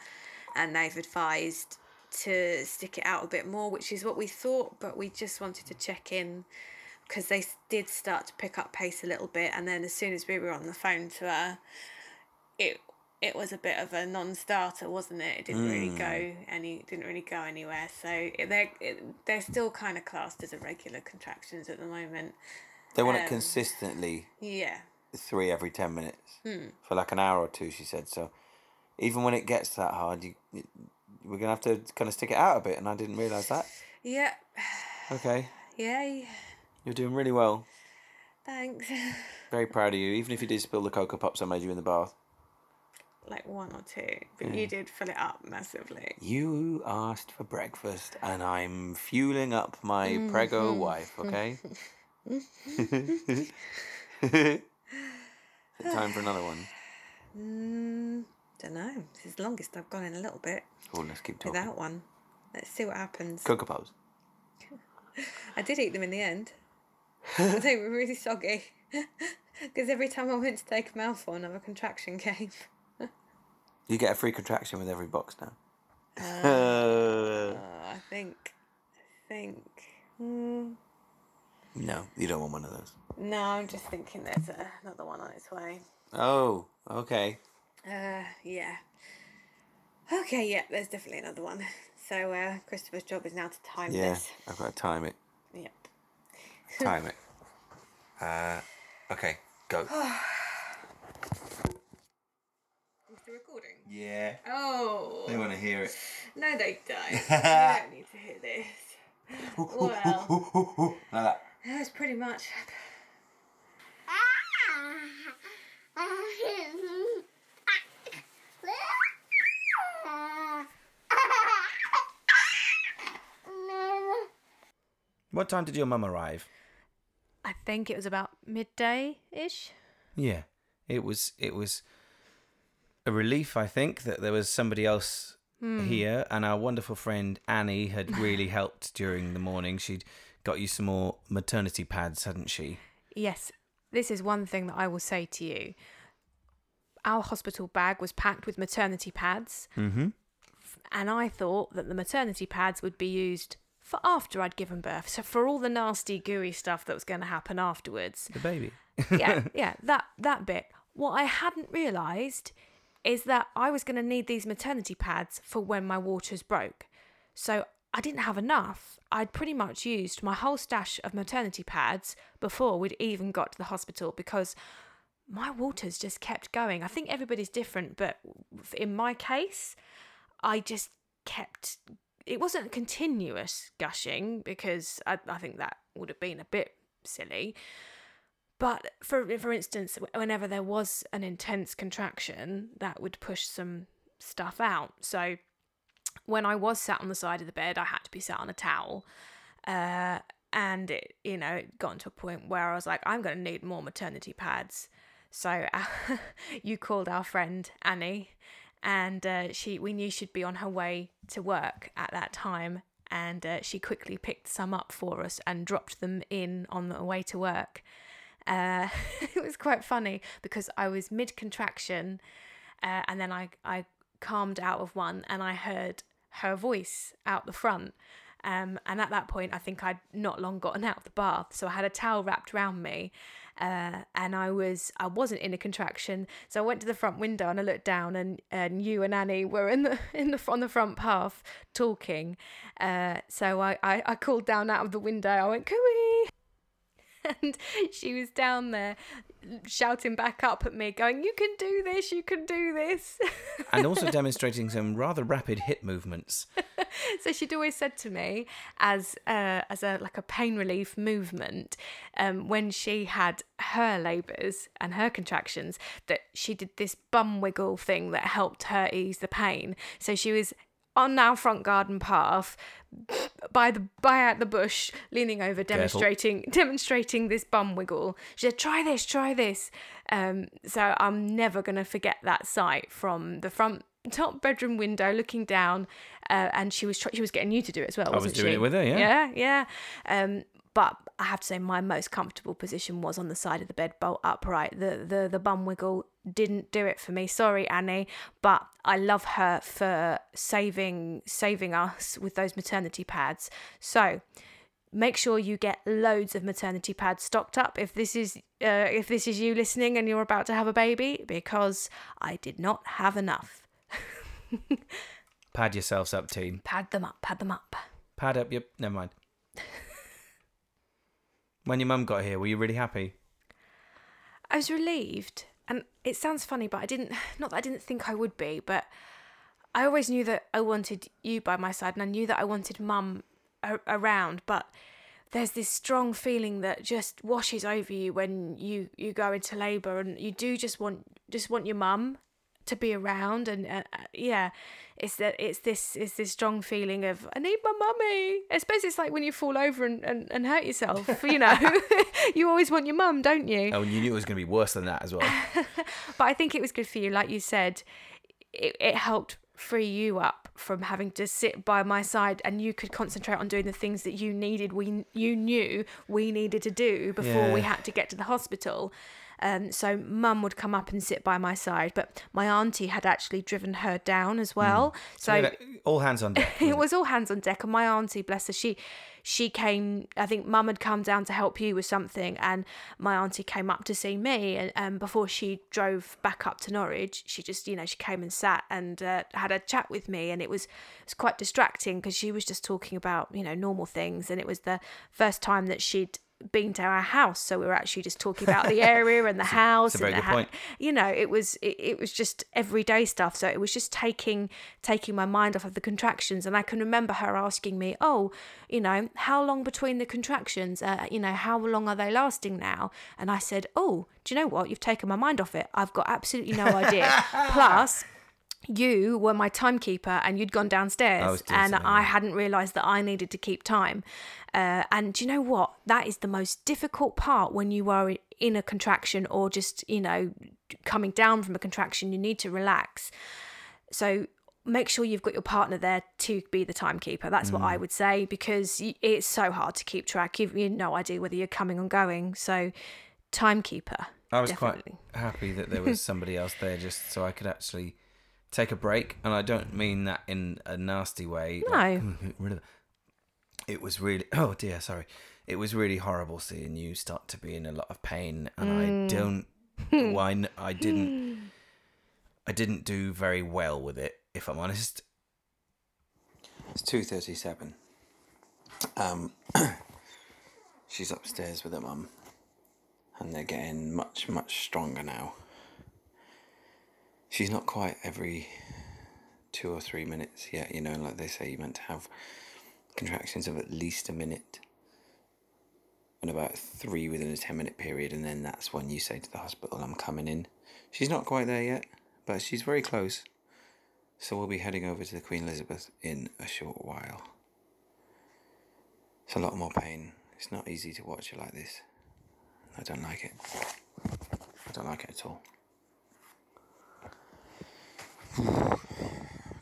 and they've advised to stick it out a bit more, which is what we thought, but we just wanted to check in because they did start to pick up pace a little bit. And then as soon as we were on the phone to her, it it was a bit of a non-starter, wasn't it? It didn't mm. really go any didn't really go anywhere. So they're they're still kind of classed as irregular contractions at the moment. They want um, it consistently. Yeah. Three every ten minutes mm. for like an hour or two, she said. So even when it gets that hard, you we're gonna have to kind of stick it out a bit. And I didn't realise that. Yeah. Okay. Yay. You're doing really well. Thanks. Very proud of you. Even if you did spill the Cocoa Pops I made you in the bath. Like one or two. But yeah. You did fill it up massively. You asked for breakfast and I'm fueling up my mm-hmm. prego wife, okay? Is it time for another one? Mm, don't know. This is the longest I've gone in a little bit. Cool, let's keep talking. Without one. Let's see what happens. Cocoa Pops. I did eat them in the end. They were really soggy. Because every time I went to take a mouthful, another contraction came. You get a free contraction with every box now. Uh, uh, I think. I think. Mm. No, you don't want one of those. No, I'm just thinking there's a, another one on its way. Oh, okay. Uh, yeah. Okay, yeah, there's definitely another one. So uh, Christopher's job is now to time yeah, this. Yeah, I've got to time it. Yep. Time it. Uh, okay, go. Is the recording? Yeah. Oh. They want to hear it. No, they don't. They don't need to hear this. Ooh, well. Ooh, ooh, ooh, ooh. Like that. That's pretty much. What time did your mum arrive? I think it was about midday-ish. Yeah, it was it was a relief, I think, that there was somebody else mm. here, and our wonderful friend Annie had really helped during the morning. She'd got you some more maternity pads, hadn't she? Yes, this is one thing that I will say to you. Our hospital bag was packed with maternity pads, mm-hmm. and I thought that the maternity pads would be used for after I'd given birth, so for all the nasty, gooey stuff that was going to happen afterwards. The baby. yeah, yeah, that that bit. What I hadn't realised is that I was going to need these maternity pads for when my waters broke. So I didn't have enough. I'd pretty much used my whole stash of maternity pads before we'd even got to the hospital because my waters just kept going. I think everybody's different, but in my case, I just kept... It wasn't continuous gushing because I, I think that would have been a bit silly. But for for instance, whenever there was an intense contraction, that would push some stuff out. So when I was sat on the side of the bed, I had to be sat on a towel. Uh, and, it, you know, it got to a point where I was like, I'm going to need more maternity pads. So uh, you called our friend Annie. And uh, she, we knew she'd be on her way to work at that time, and uh, she quickly picked some up for us and dropped them in on the way to work. Uh, it was quite funny because I was mid-contraction, uh, and then I, I calmed out of one, and I heard her voice out the front. Um, and at that point, I think I'd not long gotten out of the bath, so I had a towel wrapped around me. Uh, and I was, I wasn't in a contraction, so I went to the front window and I looked down, and, and you and Annie were in the in the on the front path talking. Uh, so I, I, I called down out of the window. I went cooey, and she was down there shouting back up at me, going, "You can do this! You can do this!" And also demonstrating some rather rapid hip movements. So she'd always said to me, as uh, as a like a pain relief movement, um, when she had her labours and her contractions, that she did this bum wiggle thing that helped her ease the pain. So she was on our front garden path, by the by out the bush, leaning over, demonstrating Careful. demonstrating this bum wiggle. She said, "Try this, try this." Um, so I'm never gonna forget that sight from the front. Top bedroom window, looking down, uh, and she was tr- she was getting you to do it as well. Wasn't I was doing she? it with her, yeah, yeah, yeah. Um, But I have to say my most comfortable position was on the side of the bed, bolt upright. The the the bum wiggle didn't do it for me. Sorry, Annie. But I love her for saving saving us with those maternity pads. So make sure you get loads of maternity pads stocked up if this is uh, if this is you listening and you're about to have a baby, because I did not have enough. Pad yourselves up, team. Pad them up, pad them up. Pad up your... Never mind. When your mum got here, were you really happy? I was relieved. And it sounds funny, but I didn't... Not that I didn't think I would be, but I always knew that I wanted you by my side, and I knew that I wanted mum a- around, but there's this strong feeling that just washes over you when you, you go into labour, and you do just want just want your mum to be around, and uh, yeah, it's that it's this it's this strong feeling of I need my mummy. I suppose it's like when you fall over and, and, and hurt yourself, you know. You always want your mum, don't you? Oh, and you knew it was going to be worse than that as well. But I think it was good for you, like you said. It, it helped free you up from having to sit by my side, and you could concentrate on doing the things that you needed. We you knew we needed to do before yeah. we had to get to the hospital. Um, so mum would come up and sit by my side, but my auntie had actually driven her down as well. Mm. So, so you know, all hands on deck. It was all hands on deck. And my auntie, bless her, she, she came, I think mum had come down to help you with something. And my auntie came up to see me. And um, before she drove back up to Norwich, she just, you know, she came and sat and uh, had a chat with me. And it was, it was quite distracting because she was just talking about, you know, normal things. And it was the first time that she'd been to our house, so we were actually just talking about the area and the house. That's a very good point. You know, it was it, it was just everyday stuff. So it was just taking taking my mind off of the contractions. And I can remember her asking me, "Oh, you know, how long between the contractions? Uh, you know, how long are they lasting now?" And I said, "Oh, do you know what? You've taken my mind off it. I've got absolutely no idea." Plus, you were my timekeeper and you'd gone downstairs I and I hadn't realised that I needed to keep time. Uh, and do you know what? That is the most difficult part when you are in a contraction or just, you know, coming down from a contraction. You need to relax. So make sure you've got your partner there to be the timekeeper. That's mm. what I would say, because it's so hard to keep track. You've, you've no idea whether you're coming or going. So timekeeper. I was definitely. quite happy that there was somebody else there just so I could actually... take a break, and I don't mean that in a nasty way. No. Like, it was really, oh dear, sorry. It was really horrible seeing you start to be in a lot of pain, and mm. I don't, well, I, I didn't, I didn't do very well with it, if I'm honest. It's two thirty-seven. Um, she's upstairs with her mum, and they're getting much, much stronger now. She's not quite every two or three minutes yet, you know, like they say, you're meant to have contractions of at least a minute and about three within a ten-minute period, and then that's when you say to the hospital, I'm coming in. She's not quite there yet, but she's very close. So we'll be heading over to the Queen Elizabeth in a short while. It's a lot more pain. It's not easy to watch it like this. I don't like it. I don't like it at all.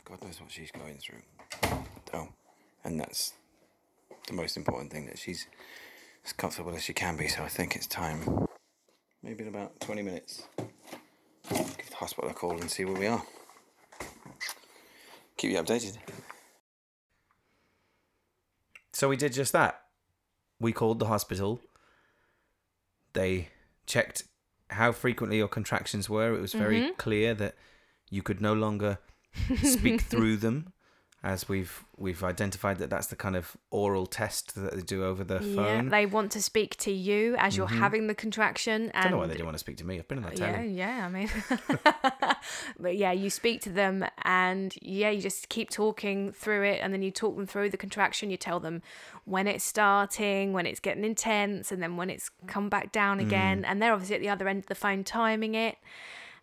God knows what she's going through. Oh, and that's the most important thing, that she's as comfortable as she can be, so I think it's time. Maybe in about twenty minutes. Give the hospital a call and see where we are. Keep you updated. So we did just that. We called the hospital. They checked how frequently your contractions were. It was very mm-hmm. clear that you could no longer speak through them, as we've we've identified that that's the kind of oral test that they do over the yeah, phone. They want to speak to you as you're mm-hmm. having the contraction. And I don't know why they don't want to speak to me. I've been in that telly. Yeah, yeah, I mean. But yeah, you speak to them, and yeah, you just keep talking through it, and then you talk them through the contraction. You tell them when it's starting, when it's getting intense, and then when it's come back down again. Mm. And they're obviously at the other end of the phone timing it.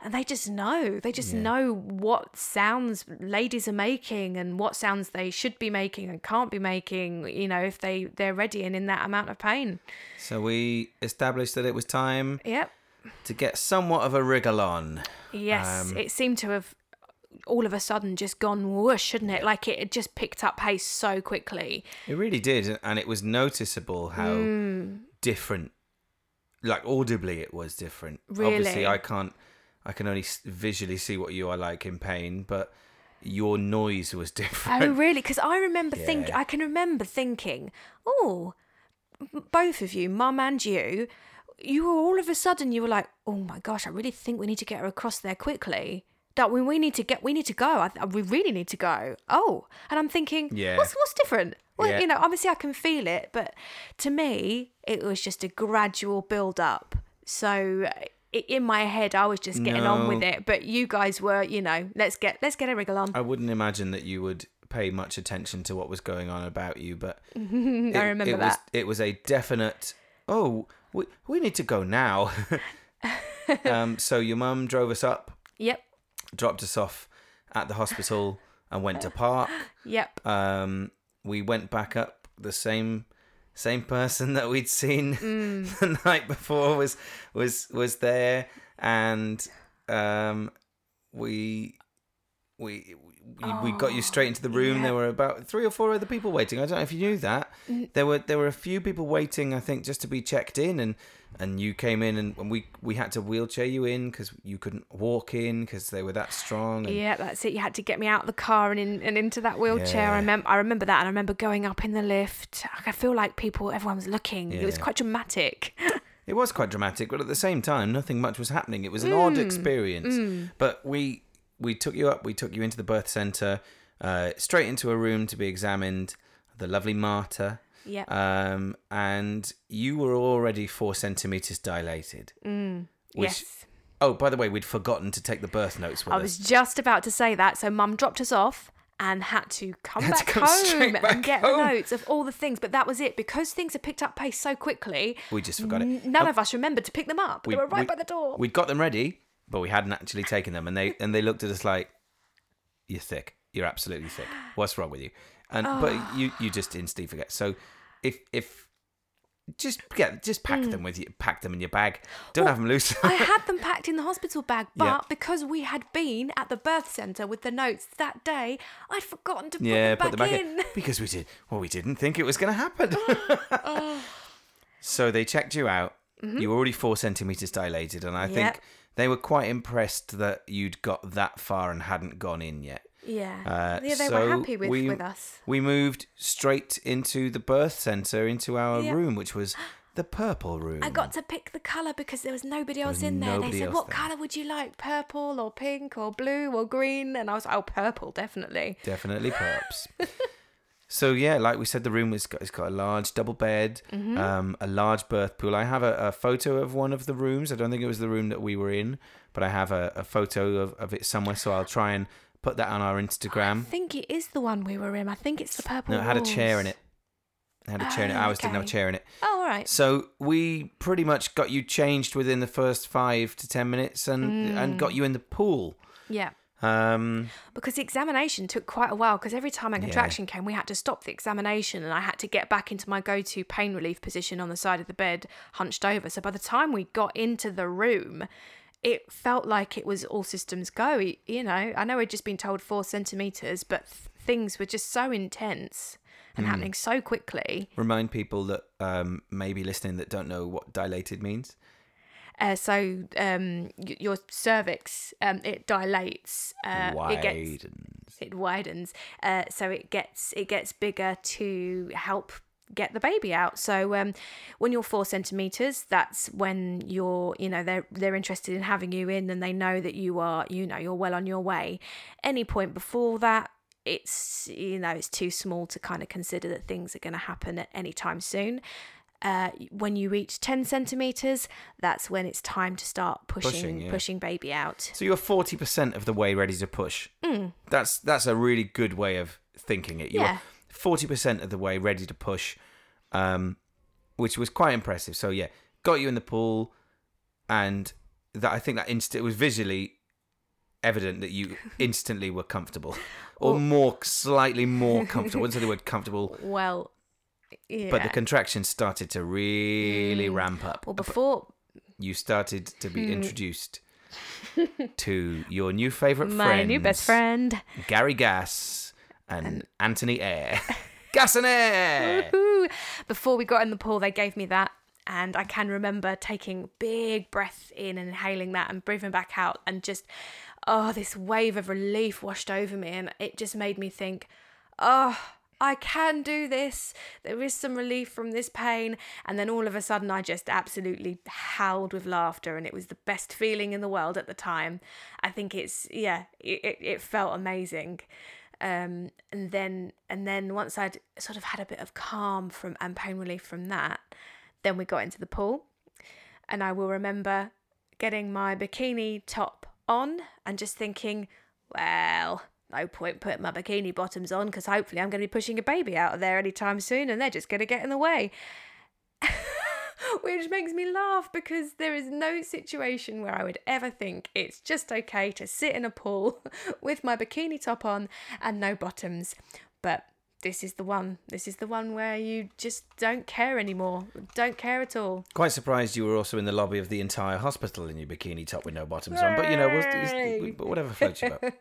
And they just know. They just yeah. know what sounds ladies are making and what sounds they should be making and can't be making, you know, if they, they're ready and in that amount of pain. So we established that it was time yep. to get somewhat of a wriggle on. Yes, um, it seemed to have all of a sudden just gone whoosh, hadn't it? Like it had just picked up pace so quickly. It really did. And it was noticeable how mm. different, like audibly it was different. Really? Obviously I can't, I can only visually see what you are like in pain, but your noise was different. Oh, really? Because I remember yeah. thinking, I can remember thinking, oh, both of you, mum and you, you were all of a sudden, you were like, oh my gosh, I really think we need to get her across there quickly. That we, we need to get, we need to go. I th- we really need to go. Oh, and I'm thinking, yeah. what's what's different? Well, yeah. you know, obviously I can feel it, but to me, it was just a gradual build up. So it, in my head, I was just getting no. on with it. But you guys were, you know, let's get let's get a wriggle on. I wouldn't imagine that you would pay much attention to what was going on about you, but it, I remember it that was, it was a definite. Oh, we we need to go now. um, so your mum drove us up. Yep. Dropped us off at the hospital and went to park. Yep. Um, we went back up. The same same person that we'd seen mm. the night before was was was there, and um, we we we, oh, we got you straight into the room. Yeah. There were about three or four other people waiting. I don't know if you knew that. Mm. There were there were a few people waiting, I think, just to be checked in, and. And you came in and, and we, we had to wheelchair you in because you couldn't walk in because they were that strong. And... Yeah, that's it. You had to get me out of the car and in, and into that wheelchair. Yeah. I, mem- I remember that. And I remember going up in the lift. I feel like people, everyone was looking. Yeah. It was quite dramatic. It was quite dramatic. But at the same time, nothing much was happening. It was an mm. odd experience. Mm. But we we took you up. We took you into the birth centre, uh, straight into a room to be examined. The lovely Marta. Yeah. Um, and you were already four centimetres dilated. Mm, which, yes. Oh, by the way, we'd forgotten to take the birth notes with I us. I was just about to say that. So Mum dropped us off and had to come had back to come home back and get home. notes of all the things. But that was it. Because things had picked up pace so quickly. We just forgot n- it. None um, of us remembered to pick them up. We, they were right we, by the door. We'd got them ready, but we hadn't actually taken them. And they and they looked at us like, you're thick. You're absolutely thick. What's wrong with you? And oh. But you, you just instantly forget. So if if just yeah, just pack mm. them with you, pack them in your bag. Don't well, have them loose. I had them packed in the hospital bag, but yeah. because we had been at the birth centre with the notes that day, I'd forgotten to put yeah, them back, put them back in. in. Because we did well, we didn't think it was going to happen. oh. So they checked you out. Mm-hmm. You were already four centimetres dilated, and I yep. think they were quite impressed that you'd got that far and hadn't gone in yet. Yeah, uh, yeah, they so were happy with, we, with us. We moved straight into the birth centre, into our yeah. room, which was the purple room. I got to pick the colour because there was nobody else there was in there. They said, what colour would you like? Purple or pink or blue or green? And I was like, oh, purple, definitely. Definitely perps. So, yeah, like we said, the room was got, it's got a large double bed, mm-hmm. um, a large birth pool. I have a, a photo of one of the rooms. I don't think it was the room that we were in, but I have a, a photo of, of it somewhere, so I'll try and... put that on our Instagram. I think it is the one we were in. I think it's the purple. No, it had walls. a chair in it. It had a chair oh, in it. I was okay. didn't have a chair in it. Oh, all right. So we pretty much got you changed within the first five to ten minutes, and mm. and got you in the pool. Yeah. Um. Because the examination took quite a while. Because every time a contraction yeah. came, we had to stop the examination, and I had to get back into my go-to pain relief position on the side of the bed, hunched over. So by the time we got into the room. It felt like it was all systems go, you know. I know we'd just been told four centimetres, but th- things were just so intense and mm. happening so quickly. Remind people that um, maybe listening that don't know what dilated means. Uh, so um, y- your cervix, um, it dilates. Uh, widens. It, gets, it widens. Uh, so it gets it gets bigger to help get the baby out. So um when you're four centimeters, that's when you're, you know, they're they're interested in having you in, and they know that you are, you know, you're well on your way. Any point before that, it's, you know, it's too small to kind of consider that things are going to happen at any time soon. Uh when you reach ten centimeters, that's when it's time to start pushing pushing, yeah. pushing baby out. So you're forty percent of the way ready to push. mm. that's that's a really good way of thinking it. You're yeah forty percent of the way ready to push, um, which was quite impressive. So, yeah, got you in the pool, and that I think that inst- it was visually evident that you instantly were comfortable, or more, slightly more comfortable. I wouldn't say the word comfortable. Well, yeah. But the contractions started to really mm. ramp up. Well, before... You started to be introduced to your new favourite friend. My new best friend. Gary Gas and, and... Anthony Eyre. Gas and Eyre! Woohoo! Before we got in the pool, they gave me that. And I can remember taking big breaths in and inhaling that and breathing back out. And just, oh, this wave of relief washed over me. And it just made me think, oh, I can do this. There is some relief from this pain. And then all of a sudden, I just absolutely howled with laughter. And it was the best feeling in the world at the time. I think it's, yeah, it, it felt amazing. Um, and then and then once I'd sort of had a bit of calm from and pain relief from that, then we got into the pool. And I will remember getting my bikini top on and just thinking, well, no point putting my bikini bottoms on because hopefully I'm going to be pushing a baby out of there anytime soon and they're just going to get in the way. Which makes me laugh because there is no situation where I would ever think it's just okay to sit in a pool with my bikini top on and no bottoms. But this is the one. This is the one where you just don't care anymore. Don't care at all. Quite surprised you were also in the lobby of the entire hospital in your bikini top with no bottoms Yay! on. But, you know, was, was, whatever floats your boat.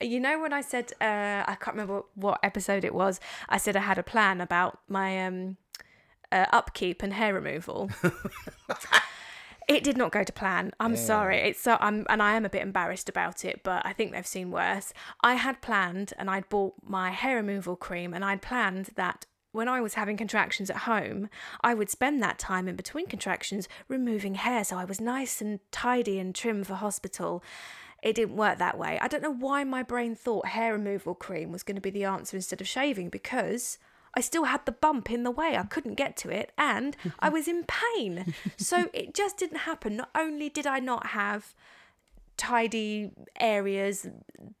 You know, when I said, uh, I can't remember what episode it was, I said I had a plan about my um, uh, upkeep and hair removal. It did not go to plan. I'm yeah. sorry. It's so I'm and I am a bit embarrassed about it, but I think they've seen worse. I had planned, and I'd bought my hair removal cream, and I'd planned that when I was having contractions at home, I would spend that time in between contractions removing hair, so I was nice and tidy and trim for hospital. It didn't work that way. I don't know why my brain thought hair removal cream was going to be the answer instead of shaving, because I still had the bump in the way. I couldn't get to it and I was in pain. So it just didn't happen. Not only did I not have tidy areas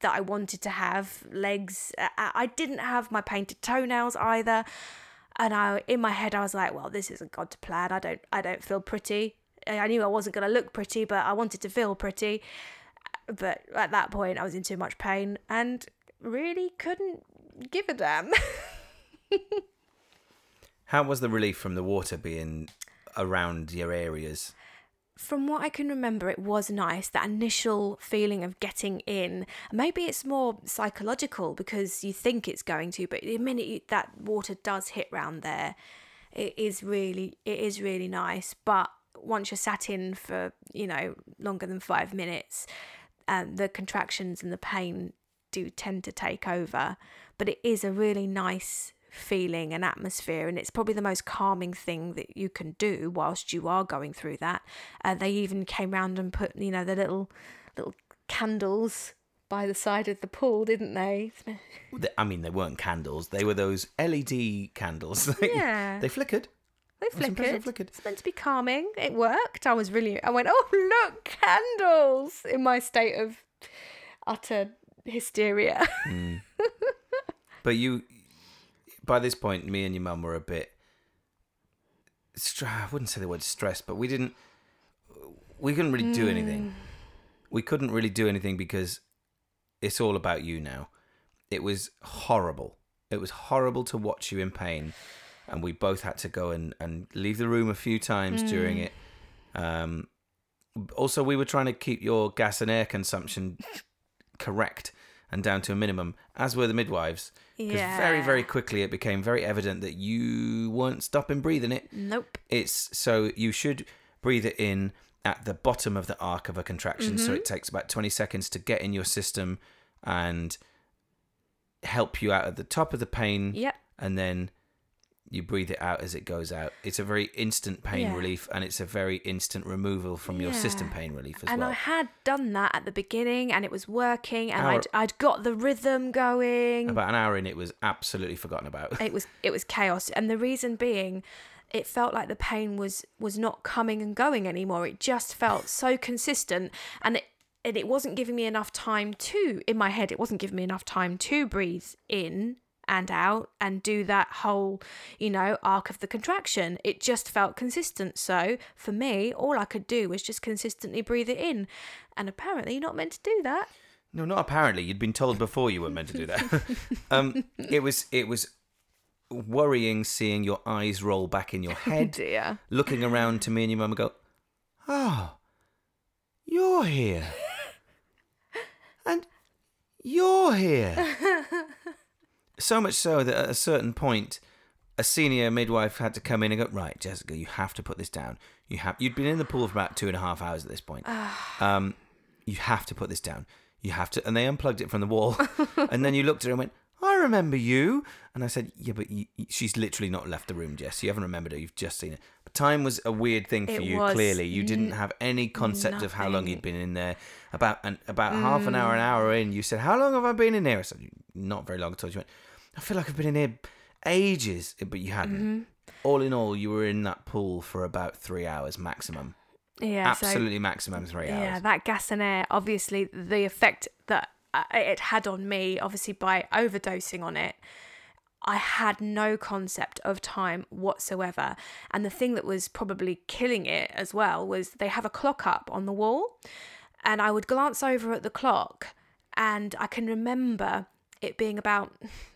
that I wanted to have, legs, I didn't have my painted toenails either. And I, in my head, I was like, well, this isn't God to plan. I don't, I don't feel pretty. I knew I wasn't going to look pretty, but I wanted to feel pretty. But at that point, I was in too much pain and really couldn't give a damn. How was the relief from the water being around your areas? From what I can remember, it was nice, that initial feeling of getting in. Maybe it's more psychological because you think it's going to, but the minute you, that water does hit round there, it is really, it is really nice. But once you're sat in for, you know, longer than five minutes, um, the contractions and the pain do tend to take over. But it is a really nice feeling and atmosphere, and it's probably the most calming thing that you can do whilst you are going through that. Uh, they even came round and put, you know, the little little candles by the side of the pool, didn't they? I mean, they weren't candles, they were those L E D candles. Yeah. they flickered they flickered. flickered It's meant to be calming. It worked. I was really I went, oh look, candles, in my state of utter hysteria. mm. But you By this point, me and your mum were a bit, I wouldn't say the word stressed, but we didn't, we couldn't really mm. do anything. We couldn't really do anything because it's all about you now. It was horrible. It was horrible to watch you in pain. And we both had to go and, and leave the room a few times mm. during it. Um, also, we were trying to keep your gas and air consumption correct and down to a minimum, as were the midwives. Because yeah. very, very quickly it became very evident that you weren't stopping breathing it. Nope. It's so you should breathe it in at the bottom of the arc of a contraction. Mm-hmm. So it takes about twenty seconds to get in your system and help you out at the top of the pain. Yep. And then you breathe it out as it goes out. It's a very instant pain yeah. relief, and it's a very instant removal from yeah. your system pain relief as and well. And I had done that at the beginning, and it was working, and hour, I'd, I'd got the rhythm going. About an hour in, it was absolutely forgotten about. It was it was chaos, and the reason being, it felt like the pain was was not coming and going anymore. It just felt so consistent, and it and it wasn't giving me enough time to, in my head, it wasn't giving me enough time to breathe in and out and do that whole, you know, arc of the contraction. It just felt consistent. So for me, all I could do was just consistently breathe it in. And apparently you're not meant to do that. No, not apparently. You'd been told before you weren't meant to do that. um, it was it was worrying seeing your eyes roll back in your head. Oh dear. Looking around to me and your mum and go, oh, you're here. And you're here. So much so that at a certain point, a senior midwife had to come in and go, right, Jessica, you have to put this down. You have, you'd been in the pool for about two and a half hours at this point. um, you have to put this down. You have to. And they unplugged it from the wall. And then you looked at her and went, I remember you. And I said, yeah, but you, she's literally not left the room, Jess. You haven't remembered her. You've just seen it. But time was a weird thing for it you, clearly. You didn't have any concept nothing. of how long you'd been in there. About an, about mm. half an hour, an hour in, you said, how long have I been in here? I said, not very long at all. She went, I feel like I've been in here ages. But you hadn't. Mm-hmm. All in all, you were in that pool for about three hours maximum. Yeah, absolutely so, maximum three hours. Yeah, that gas and air, obviously, the effect that it had on me, obviously by overdosing on it, I had no concept of time whatsoever. And the thing that was probably killing it as well was they have a clock up on the wall, and I would glance over at the clock, and I can remember it being about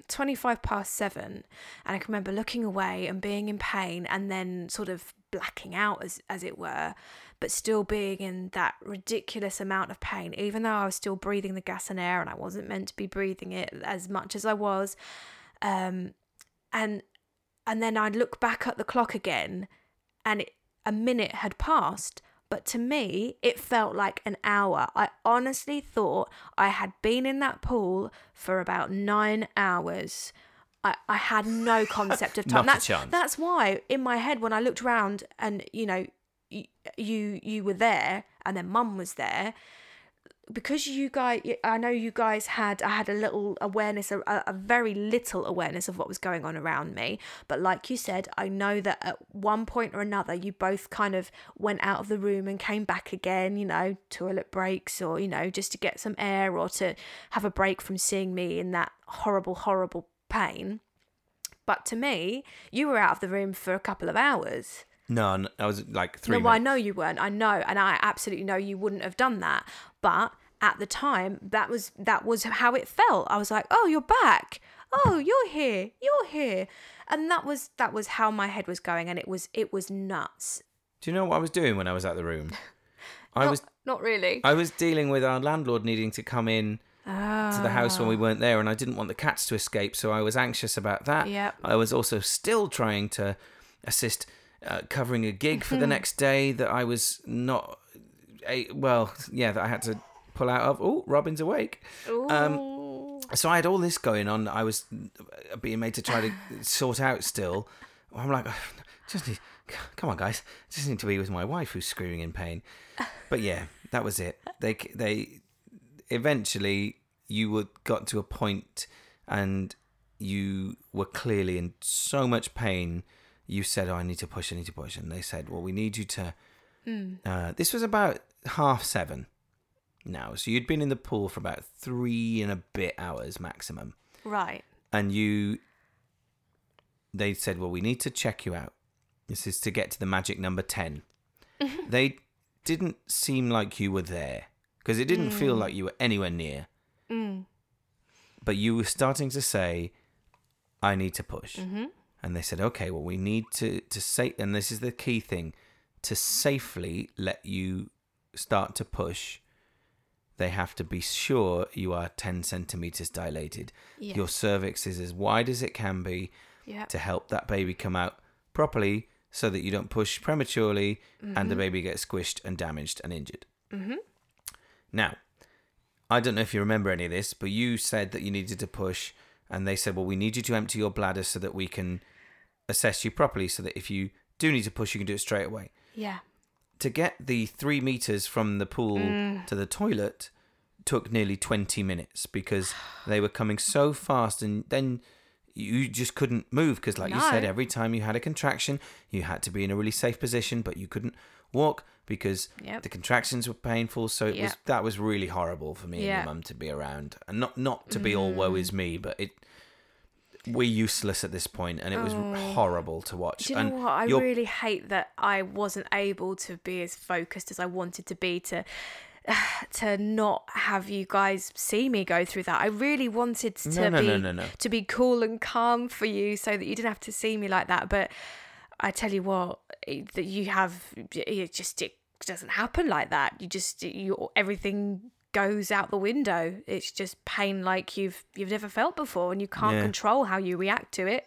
twenty-five past seven, and I can remember looking away and being in pain, and then sort of blacking out as as it were, but still being in that ridiculous amount of pain, even though I was still breathing the gas and air, and I wasn't meant to be breathing it as much as I was. Um, and and then I'd look back at the clock again, and it, a minute had passed, but to me it felt like an hour. I honestly thought I had been in that pool for about nine hours. I, I had no concept of time. Not that's, a chance. That's why in my head when I looked around and, you know, y- you you were there and then Mum was there, because you guys, I know you guys had, I had a little awareness, a, a very little awareness of what was going on around me. But like you said, I know that at one point or another, you both kind of went out of the room and came back again, you know, toilet breaks or, you know, just to get some air or to have a break from seeing me in that horrible, horrible pain. But to me, you were out of the room for a couple of hours. No, no I was like three. No, minutes. I know you weren't. I know, and I absolutely know you wouldn't have done that. But at the time, that was that was how it felt. I was like, "Oh, you're back. Oh, you're here. You're here," and that was that was how my head was going, and it was it was nuts. Do you know what I was doing when I was at the room? I not, was not really. I was dealing with our landlord needing to come in. Oh. To the house when we weren't there, and I didn't want the cats to escape, so I was anxious about that. Yep. I was also still trying to assist uh, covering a gig for the next day that I was not a, well yeah that I had to pull out of. Oh, Robin's awake. Um, so I had all this going on. I was being made to try to sort out still. I'm like, just need, come on guys, I just need to be with my wife who's screaming in pain. But yeah, that was it. They they eventually you were got to a point and you were clearly in so much pain. You said, oh, I need to push, I need to push. And they said, well, we need you to... Mm. Uh, this was about half seven now. So you'd been in the pool for about three and a bit hours maximum. Right. And you... They said, well, we need to check you out. This is to get to the magic number ten. They didn't seem like you were there. Because it didn't mm. feel like you were anywhere near. Mm. But you were starting to say, I need to push. Mm-hmm. And they said, okay, well, we need to, to say, and this is the key thing, to safely let you start to push, they have to be sure you are ten centimetres dilated. Yeah. Your cervix is as wide as it can be, yeah, to help that baby come out properly so that you don't push prematurely, mm-hmm, and the baby gets squished and damaged and injured. Mm-hmm. Now, I don't know if you remember any of this, but you said that you needed to push, and they said, well, we need you to empty your bladder so that we can assess you properly, so that if you do need to push, you can do it straight away. Yeah. To get the three metres from the pool mm. to the toilet took nearly twenty minutes because they were coming so fast, and then you just couldn't move because, like no. you said, every time you had a contraction, you had to be in a really safe position, but you couldn't walk because yep. the contractions were painful, so it yep. was that was really horrible for me yep. and your mum to be around, and not not to be mm. all woe is me, but it we're useless at this point, and it was oh. horrible to watch. Do you and know what? I your... really hate that I wasn't able to be as focused as I wanted to be to to not have you guys see me go through that. I really wanted to no, no, be no, no, no. to be cool and calm for you, so that you didn't have to see me like that, but. I tell you what, that you have, it just it doesn't happen like that. You just, you everything goes out the window. It's just pain like you've you've never felt before, and you can't yeah. control how you react to it.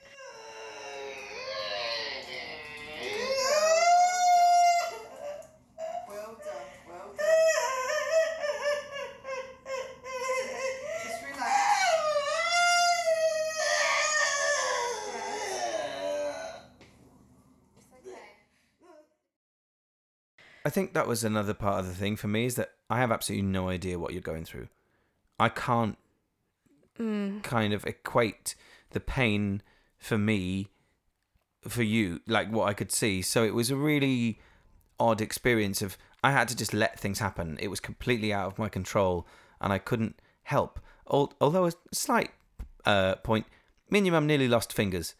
I think that was another part of the thing for me, is that I have absolutely no idea what you're going through. I can't mm. kind of equate the pain for me, for you, like what I could see. So it was a really odd experience of, I had to just let things happen. It was completely out of my control and I couldn't help. Although a slight uh, point, me and your mum nearly lost fingers.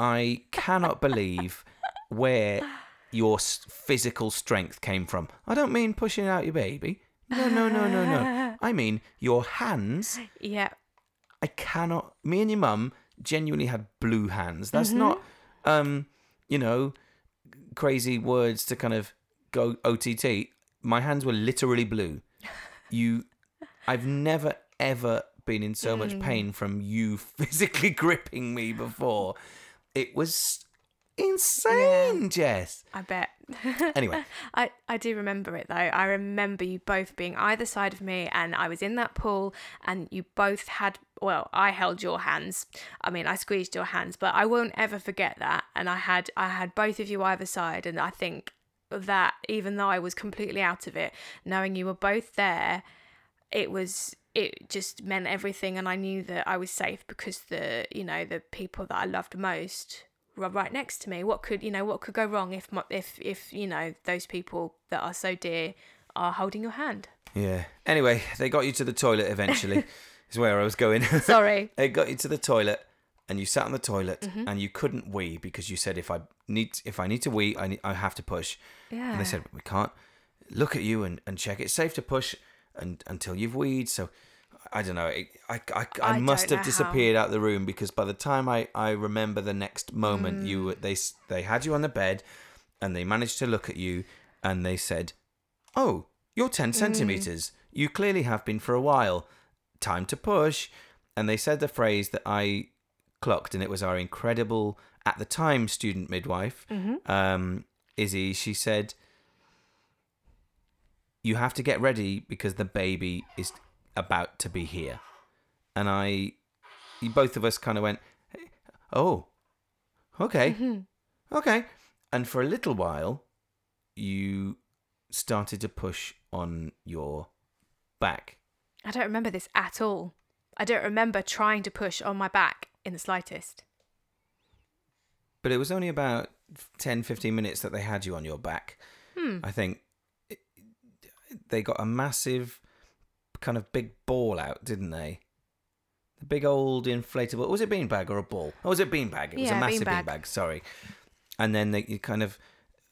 I cannot believe where your physical strength came from. I don't mean pushing out your baby. No, no, no, no, no. I mean your hands. Yeah. I cannot... Me and your mum genuinely had blue hands. That's mm-hmm. not, um, you know, crazy words to kind of go O T T. My hands were literally blue. You... I've never, ever been in so mm. much pain from you physically gripping me before. It was... insane, yeah. Jess. I bet. Anyway. I, I do remember it, though. I remember you both being either side of me, and I was in that pool, and you both had, well, I held your hands. I mean, I squeezed your hands, but I won't ever forget that. And I had, I had both of you either side, and I think that even though I was completely out of it, knowing you were both there, it was... it just meant everything, and I knew that I was safe because the, you know, the people that I loved most... right next to me. What could you know? What could go wrong if my, if if you know those people that are so dear are holding your hand? Yeah. Anyway, they got you to the toilet eventually. Is where I was going. Sorry. They got you to the toilet, and you sat on the toilet, mm-hmm. and you couldn't wee because you said, "If I need if I need to wee, I need, I have to push." Yeah. And they said, "We can't look at you and, and check it's safe to push, and until you've weed." So I don't know. It, I, I, I, I must have disappeared how. out of the room, because by the time I, I remember the next moment, mm. you they they had you on the bed, and they managed to look at you, and they said, "Oh, you're ten mm. centimeters. You clearly have been for a while. Time to push." And they said the phrase that I clocked, and it was our incredible at the time student midwife, mm-hmm. um, Izzy. She said, "You have to get ready because the baby is about to be here." And I both of us kind of went, "Oh, okay." Mm-hmm. Okay. And for a little while you started to push on your back. I don't remember this at all. I don't remember trying to push on my back in the slightest. But it was only about ten fifteen minutes that they had you on your back. Hmm. I think it, they got a massive kind of big ball out, didn't they? The big old inflatable. Was it beanbag or a ball? Oh, was it beanbag? It yeah, was a massive beanbag. beanbag. Sorry. And then they you kind of,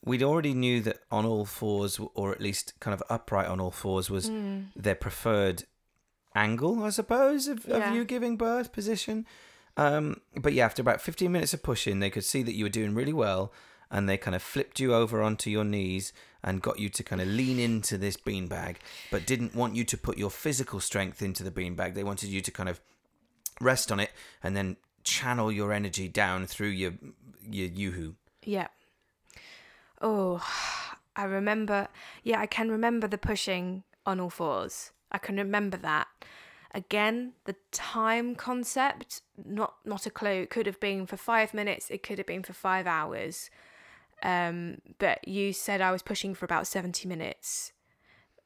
we'd already knew that on all fours, or at least kind of upright on all fours, was mm. their preferred angle, I suppose, of, yeah. of you giving birth position. Um, but yeah, after about fifteen minutes of pushing, they could see that you were doing really well, and they kind of flipped you over onto your knees and got you to kind of lean into this beanbag, but didn't want you to put your physical strength into the beanbag. They wanted you to kind of rest on it and then channel your energy down through your your yoo-hoo. Yeah. Oh, I remember. Yeah, I can remember the pushing on all fours. I can remember that. Again, the time concept, not not a clue. It could have been for five minutes. It could have been for five hours. Um, but you said I was pushing for about seventy minutes.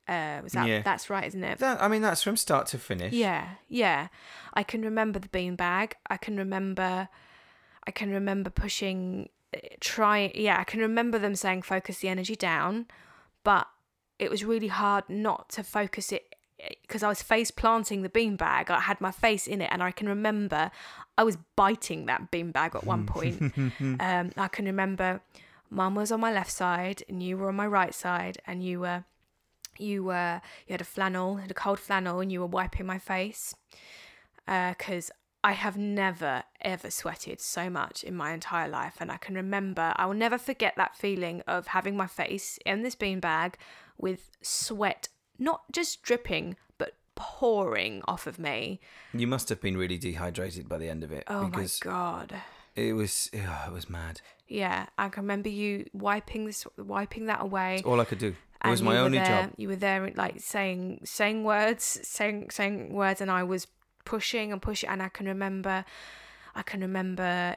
Uh, was that yeah. that's right, isn't it? That, I mean, that's from start to finish. Yeah, yeah. I can remember the beanbag. I can remember. I can remember pushing. Trying. Yeah, I can remember them saying focus the energy down, but it was really hard not to focus it, because I was face planting the beanbag. I had my face in it, and I can remember I was biting that beanbag at one point. um, I can remember Mum was on my left side and you were on my right side, and you were, you were, you had a flannel, had a cold flannel, and you were wiping my face because I have never, ever sweated so much in my entire life. And I can remember, I will never forget that feeling of having my face in this beanbag with sweat, not just dripping, but pouring off of me. You must have been really dehydrated by the end of it. Oh my God. It was, oh, it was mad. Yeah. I can remember you wiping this, wiping that away. It's all I could do. It was my only job. You were there like saying, saying words, saying, saying words. And I was pushing and pushing, and I can remember I can remember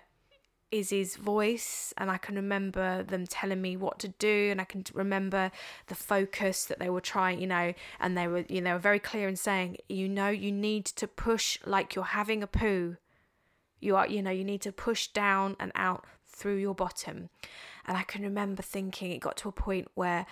Izzy's voice, and I can remember them telling me what to do, and I can remember the focus that they were trying, you know, and they were, you know, very clear in saying, you know, you need to push like you're having a poo. You are, you know, you need to push down and out through your bottom. And I can remember thinking it got to a point where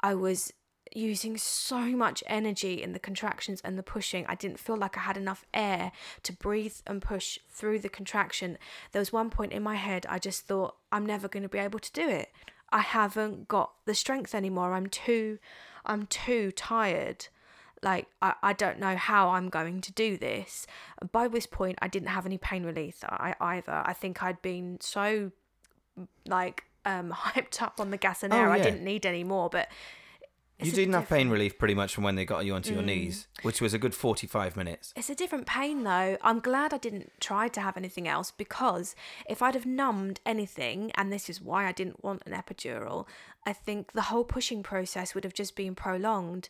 I was using so much energy in the contractions and the pushing. I didn't feel like I had enough air to breathe and push through the contraction. There was one point in my head I just thought, I'm never going to be able to do it. I haven't got the strength anymore. I'm too I'm too tired. Like, I, I don't know how I'm going to do this. By this point, I didn't have any pain relief either. I think I'd been so like um, hyped up on the gas and air. Oh, yeah. I didn't need any more, but you didn't have pain relief pretty much from when they got you onto mm. your knees, which was a good forty-five minutes. It's a different pain though. I'm glad I didn't try to have anything else, because if I'd have numbed anything, and this is why I didn't want an epidural, I think the whole pushing process would have just been prolonged.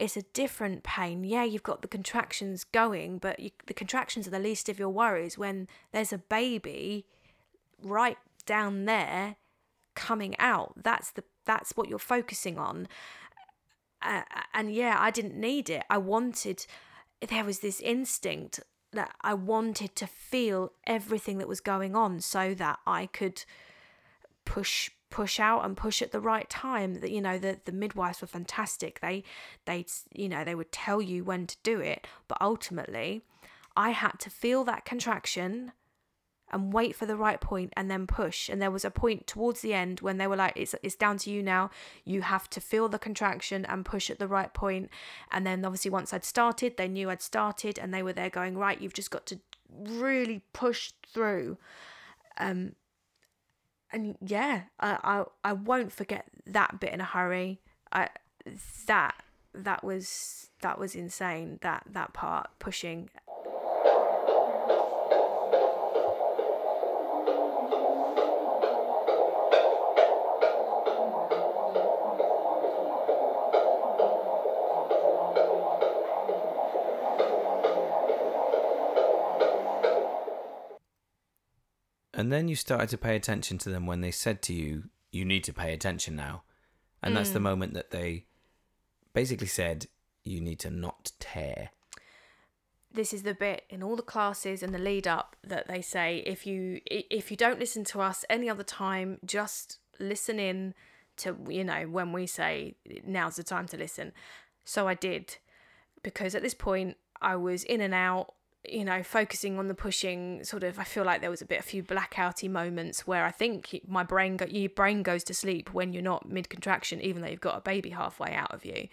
It's a different pain. Yeah, you've got the contractions going, but you, the contractions are the least of your worries when there's a baby right down there coming out. That's the that's what you're focusing on. Uh, and yeah, I didn't need it. I wanted, there was this instinct that I wanted to feel everything that was going on so that I could push push out and push at the right time. That, you know, the, the midwives were fantastic. They, they, you know, they would tell you when to do it. But ultimately, I had to feel that contraction and wait for the right point and then push. And there was a point towards the end when they were like, it's it's down to you now. You have to feel the contraction and push at the right point. And then obviously once I'd started, they knew I'd started, and they were there going, right, you've just got to really push through. Um, and yeah, I, I I won't forget that bit in a hurry. I that that was that was insane. That that part, pushing. And then you started to pay attention to them when they said to you, you need to pay attention now. And mm. that's the moment that they basically said, you need to not tear. This is the bit in all the classes and the lead up that they say, if you if you don't listen to us any other time, just listen in to, you know, when we say, now's the time to listen. So I did, because at this point I was in and out, you know, focusing on the pushing. Sort of, I feel like there was a bit, a few blackouty moments where I think my brain, go, your brain goes to sleep when you're not mid-contraction, even though you've got a baby halfway out of you.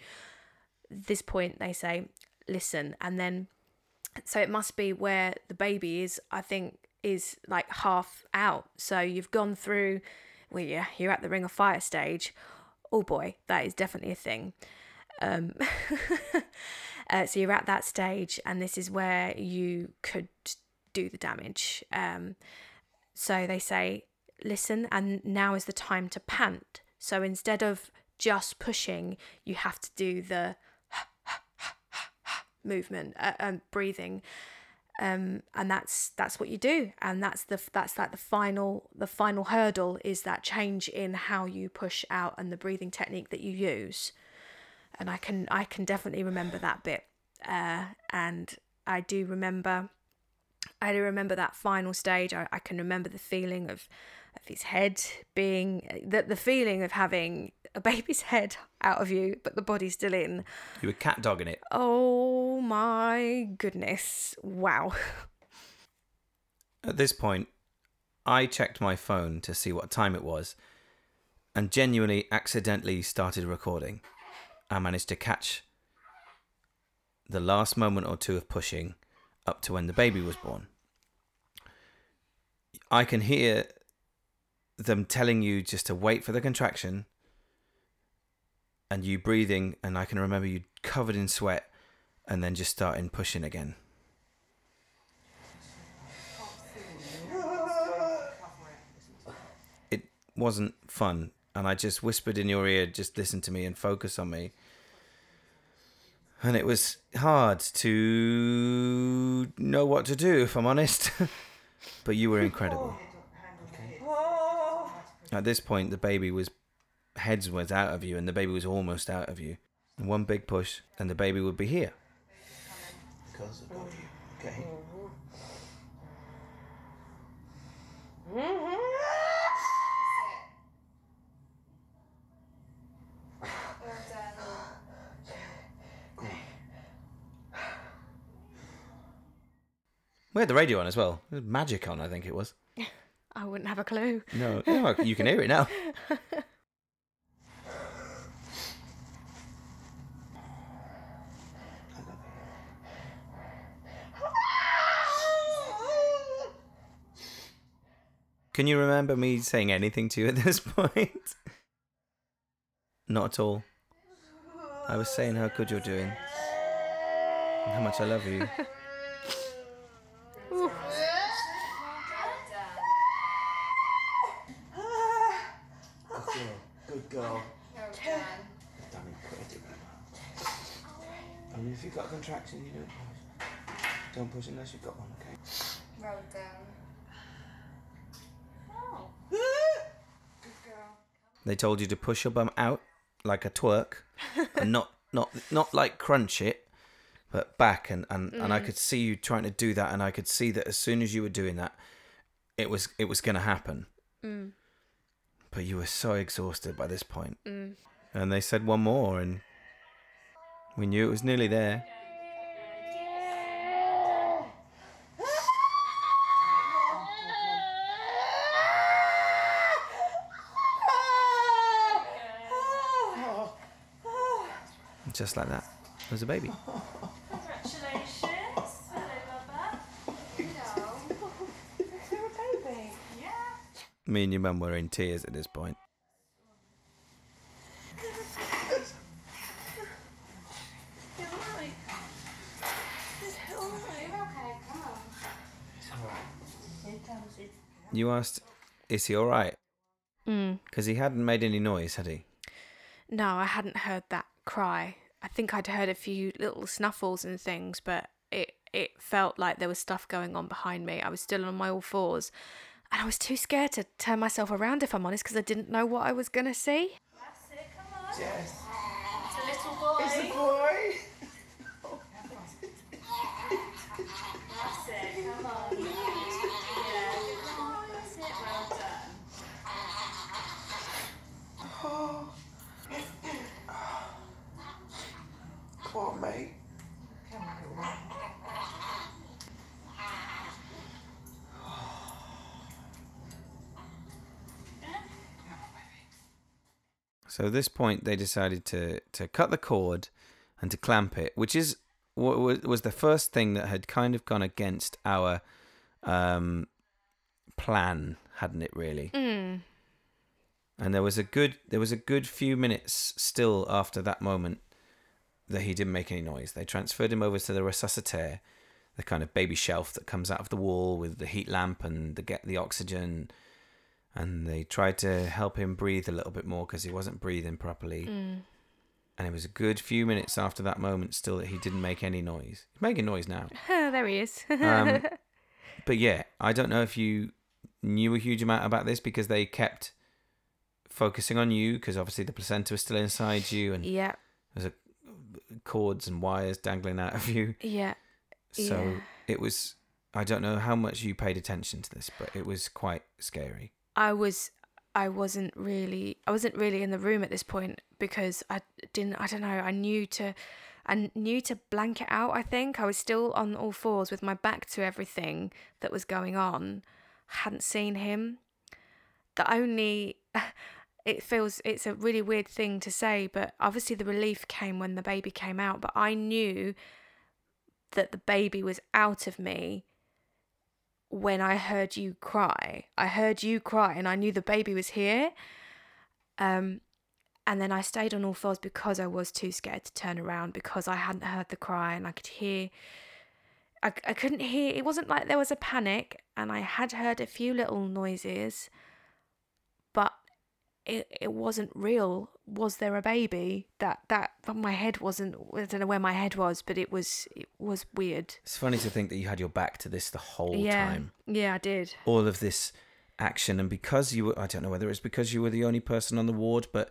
This point they say, listen. And then, so it must be where the baby is, I think, is like half out. So you've gone through, well, yeah, you're at the ring of fire stage. Oh boy, that is definitely a thing. Um, uh, so you're at that stage, and this is where you could do the damage. Um, so they say, listen, and now is the time to pant. So instead of just pushing, you have to do the movement uh, and breathing. Um, and that's, that's what you do. And that's the, that's like the final, the final hurdle is that change in how you push out and the breathing technique that you use. And I can I can definitely remember that bit, uh, and I do remember I do remember that final stage. I, I can remember the feeling of, of his head being the the feeling of having a baby's head out of you, but the body's still in. You were cat dogging it. Oh my goodness! Wow. At this point, I checked my phone to see what time it was, and genuinely accidentally started recording. I managed to catch the last moment or two of pushing up to when the baby was born. I can hear them telling you just to wait for the contraction and you breathing, and I can remember you covered in sweat and then just starting pushing again. It wasn't fun, and I just whispered in your ear, just listen to me and focus on me. And it was hard to know what to do, if I'm honest. But you were incredible. Okay. At this point, the baby was heads was out of you, and the baby was almost out of you. And one big push, and the baby would be here. Because I've got you, okay? We had the radio on as well. It was magic on, I think it was. I wouldn't have a clue. No, no, you can hear it now. Can you remember me saying anything to you at this point? Not at all. I was saying how good you're doing. And how much I love you. If you've got a contraction, you don't push. Don't push unless you've got one, okay? Roll down. Oh. Good girl. They told you to push your bum out like a twerk, and not, not, not like crunch it, but back. And, and, mm. and I could see you trying to do that, and I could see that as soon as you were doing that, it was it was going to happen. Mm. But you were so exhausted by this point. Mm. And they said one more, and we knew it was nearly there. Just like that, there's a baby. Congratulations. Hello, Baba. Hello. Is there a baby? Yeah. Me and your mum were in tears at this point. You asked, is he all right? Because mm. he hadn't made any noise, had he? No, I hadn't heard that cry. I think I'd heard a few little snuffles and things, but it, it felt like there was stuff going on behind me. I was still on my all fours, and I was too scared to turn myself around, if I'm honest, because I didn't know what I was going to see. That's it, come on. Yes. It's a little boy. It's a boy. That's it, come on. Come on, mate. Come on. So at this point, they decided to, to cut the cord and to clamp it, which is what was the first thing that had kind of gone against our um, plan, hadn't it? Really. Mm. And there was a good there was a good few minutes still after that moment that he didn't make any noise. They transferred him over to the resuscitaire, the kind of baby shelf that comes out of the wall with the heat lamp and the get the oxygen. And they tried to help him breathe a little bit more because he wasn't breathing properly. Mm. And it was a good few minutes after that moment still that he didn't make any noise. He's making noise now. There he is. um, but yeah, I don't know if you knew a huge amount about this because they kept focusing on you because obviously the placenta was still inside you. And yeah. There's a cords and wires dangling out of you. Yeah. So yeah. It was, I don't know how much you paid attention to this, but it was quite scary. I was, I wasn't really, I wasn't really in the room at this point because I didn't, I don't know, I knew to, I knew to blank it out, I think. I was still on all fours with my back to everything that was going on. I hadn't seen him. The only... It feels, it's a really weird thing to say, but obviously the relief came when the baby came out, but I knew that the baby was out of me when I heard you cry. I heard you cry and I knew the baby was here. Um, and then I stayed on all fours because I was too scared to turn around, because I hadn't heard the cry, and I could hear, I, I couldn't hear, it wasn't like there was a panic, and I had heard a few little noises, but it it wasn't real. Was there a baby? That that but my head wasn't, I don't know where my head was, but it was it was weird. It's funny to think that you had your back to this the whole yeah. time. Yeah, I did. All of this action, and because you were, I don't know whether it's because you were the only person on the ward, but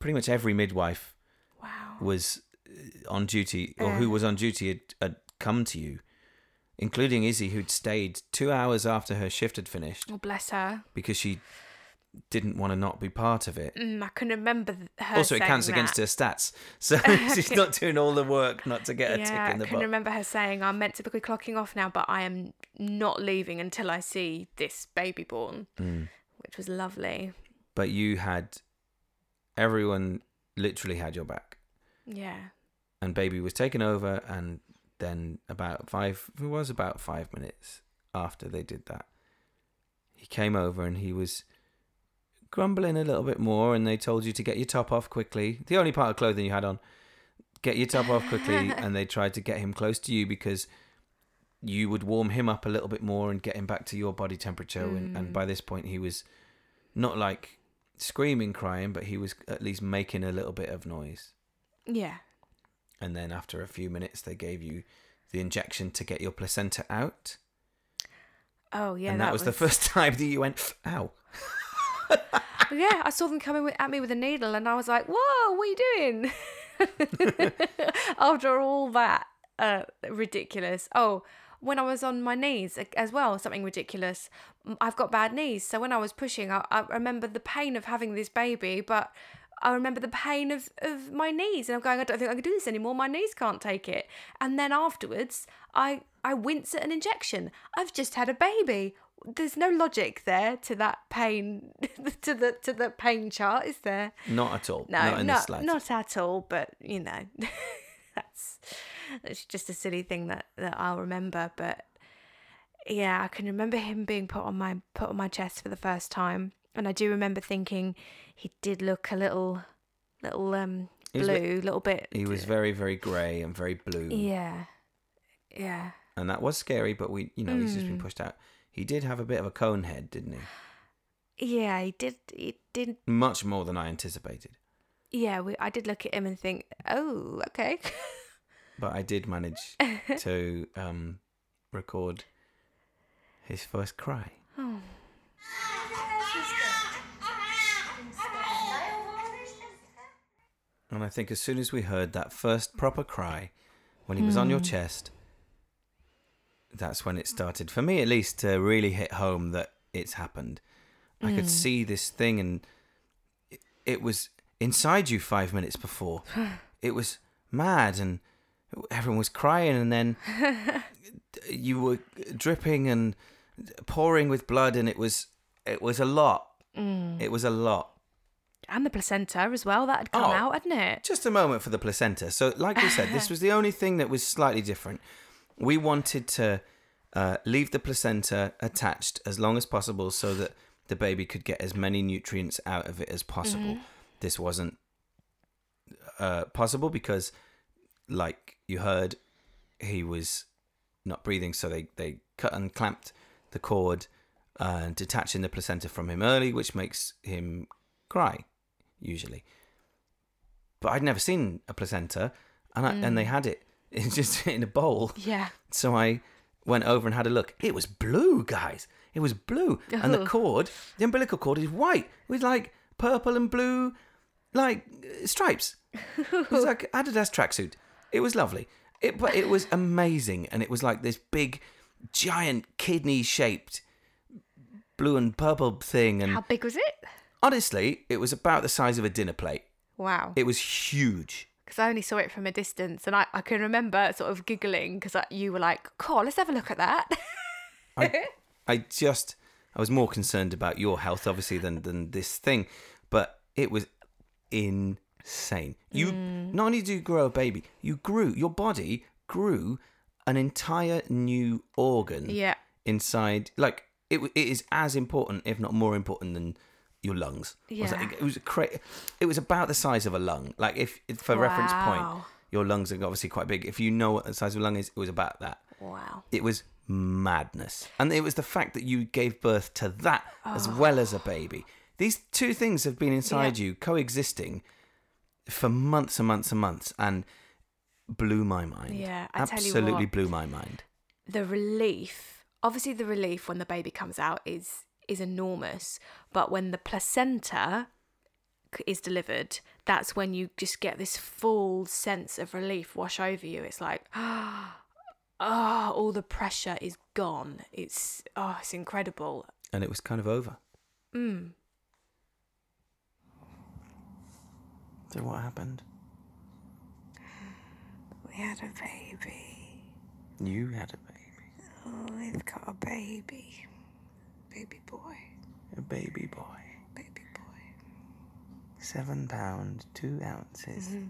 pretty much every midwife wow. was on duty, or uh, who was on duty had, had come to you, including Izzy, who'd stayed two hours after her shift had finished. Oh, bless her. Because she didn't want to not be part of it. Mm, I can remember her Also, it counts that. against her stats. So she's not doing all the work not to get a yeah, tick in the box. I can box. remember her saying, I'm meant to be clocking off now, but I am not leaving until I see this baby born, mm. which was lovely. But you had, everyone literally had your back. Yeah. And baby was taken over, and then about five, it was about five minutes after they did that, he came over and he was grumbling a little bit more, and they told you to get your top off quickly. The only part of clothing you had on, get your top off quickly. And they tried to get him close to you because you would warm him up a little bit more and get him back to your body temperature. Mm. And, and by this point, he was not like screaming, crying, but he was at least making a little bit of noise. Yeah. And then after a few minutes, they gave you the injection to get your placenta out. Oh, yeah. And that, that was, was the first time that you went, ow. Yeah, I saw them coming at me with a needle, and I was like, whoa, what are you doing? After all that, uh, ridiculous. Oh, when I was on my knees as well, something ridiculous. I've got bad knees, so when I was pushing, I, I remember the pain of having this baby, but I remember the pain of, of my knees, and I'm going, I don't think I can do this anymore, my knees can't take it. And then afterwards, I, I wince at an injection. I've just had a baby. There's no logic there to that pain, to the to the pain chart, is there? Not at all. No, not in not, the slightest. Not at all. But you know, that's it's just a silly thing that, that I'll remember. But yeah, I can remember him being put on my put on my chest for the first time, and I do remember thinking he did look a little little um blue, a little bit. He was very very grey and very blue. Yeah, yeah. And that was scary, but we, you know, mm. he's just been pushed out. He did have a bit of a cone head, didn't he? Yeah, he did. He did much more than I anticipated. Yeah, we, I did look at him and think, "Oh, okay." But I did manage to um, record his first cry. Oh. And I think as soon as we heard that first proper cry, when he was mm. on your chest, that's when it started, for me at least, to really hit home that it's happened. I mm. could see this thing, and it, it was inside you five minutes before. It was mad, and everyone was crying, and then you were dripping and pouring with blood, and it was it was a lot. Mm. It was a lot. And the placenta as well, that had come oh, out, hadn't it? Just a moment for the placenta. So like we said, this was the only thing that was slightly different. We wanted to uh, leave the placenta attached as long as possible so that the baby could get as many nutrients out of it as possible. Mm-hmm. This wasn't uh, possible because, like you heard, he was not breathing. So they, they cut and clamped the cord, uh, detaching the placenta from him early, which makes him cry, usually. But I'd never seen a placenta, and I, mm. and they had it. It's just in a bowl. Yeah. So I went over and had a look. It was blue, guys. It was blue. Ooh. And the cord, the umbilical cord, is white. It was like purple and blue, like stripes. It was like Adidas tracksuit. It was lovely. It, but it was amazing. And it was like this big, giant, kidney-shaped blue and purple thing. And how big was it? Honestly, it was about the size of a dinner plate. Wow. It was huge. Because I only saw it from a distance, and I, I can remember sort of giggling because you were like, cool, let's have a look at that. I, I just, I was more concerned about your health, obviously, than, than this thing. But it was insane. You mm. not only do you grow a baby, you grew, your body grew an entire new organ yeah. inside, like it, it is as important, if not more important than your lungs. Yeah. Like, it was a cra- It was about the size of a lung. Like if, if for wow. reference point, your lungs are obviously quite big. If you know what the size of a lung is, it was about that. Wow. It was madness. And it was the fact that you gave birth to that oh. as well as a baby. These two things have been inside yeah. you coexisting for months and months and months, and blew my mind. Yeah, I Absolutely tell you what, blew my mind. The relief, obviously the relief when the baby comes out is is enormous, but when the placenta is delivered, that's when you just get this full sense of relief wash over you. It's like, oh, oh all the pressure is gone. It's, oh, it's incredible. And it was kind of over. Mm. So what happened? We had a baby. You had a baby. Oh, we've got a baby. Baby boy. A baby boy. Baby boy. Seven pounds, two ounces mm-hmm.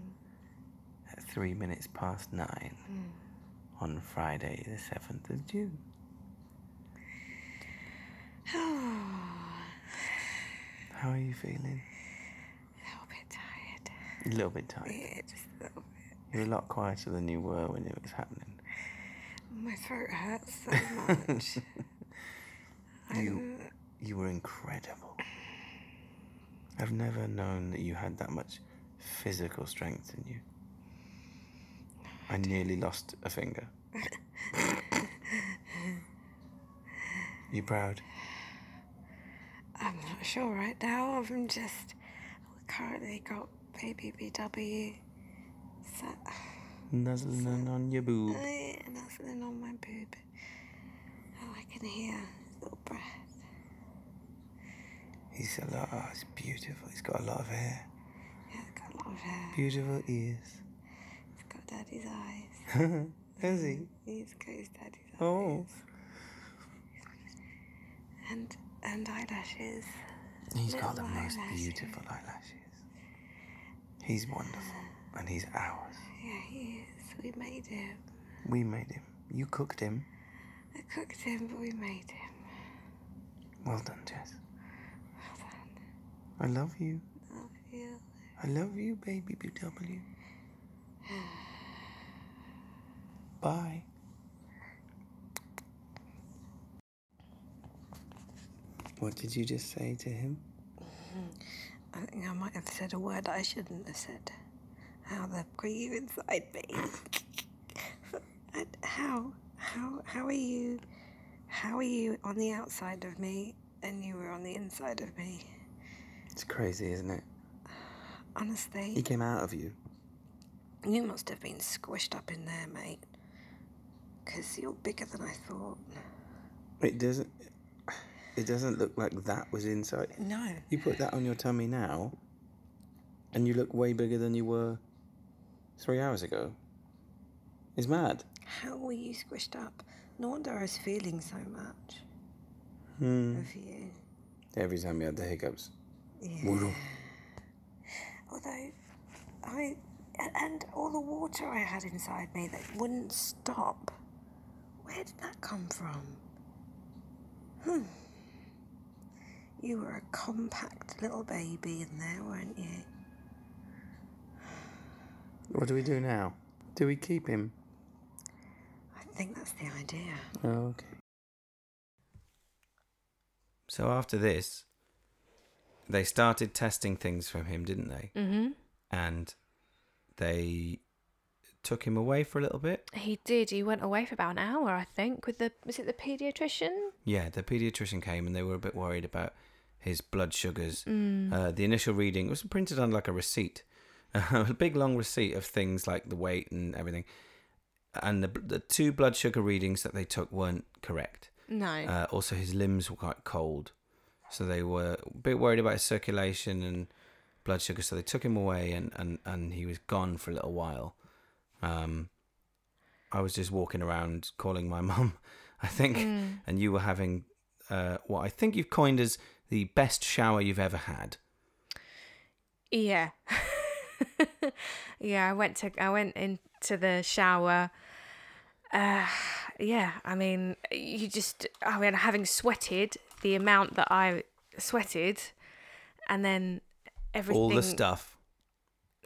at three minutes past nine mm. on Friday the seventh of June. How are you feeling? A little bit tired. Yeah, just a little bit. You're a lot quieter than you were when it was happening. My throat hurts so much. you, you were incredible. I've never known that you had that much physical strength in you. No, I, I nearly lost a finger. You proud? I'm not sure right now. I'm just currently got baby B W so, nuzzling so, on your boob. Yeah, nuzzling on my boob. Oh, I can hear his little breath. He's a lot, oh, it's beautiful. He's got a lot of hair. Yeah, he's got a lot of hair. Beautiful ears. He's got daddy's eyes. Has he? He's got his daddy's eyes. Oh. And, and eyelashes. He's little got the eyelashes. Most beautiful eyelashes. He's wonderful, and he's ours. Yeah, he is. We made him. We made him. You cooked him. I cooked him, but we made him. Well done, Jess. Well done. I love you. Love you. I love you, baby B W. Bye. What did you just say to him? I think I might have said a word I shouldn't have said. How the are you inside me? And how, how, how are you, how are you on the outside of me and you were on the inside of me? It's crazy, isn't it? Honestly. He came out of you. You must have been squished up in there, mate. Because you're bigger than I thought. It doesn't... It doesn't look like that was inside. No. You put that on your tummy now, and you look way bigger than you were three hours ago. It's mad. How were you squished up? No wonder I was feeling so much hmm. of you. Every time you had the hiccups. Yeah. Water. Although, I... And all the water I had inside me that wouldn't stop. Where did that come from? Hmm. You were a compact little baby in there, weren't you? What do we do now? Do we keep him? I think that's the idea. Oh, okay. So after this, they started testing things from him, didn't they? Mm-hmm. And they took him away for a little bit. He did. He went away for about an hour, I think, with the... Was it the paediatrician? Yeah, the paediatrician came and they were a bit worried about his blood sugars. Mm. Uh, the initial reading was printed on like a receipt, a big long receipt of things like the weight and everything. And the, the two blood sugar readings that they took weren't correct. No. Uh, also, his limbs were quite cold. So they were a bit worried about his circulation and blood sugar. So they took him away and, and, and he was gone for a little while. Um, I was just walking around calling my mum, I think, mm. and you were having uh, what I think you've coined as the best shower you've ever had. Yeah, yeah. I went to I went into the shower. Uh, yeah, I mean, you just, I mean, having sweated the amount that I sweated, and then everything. All the stuff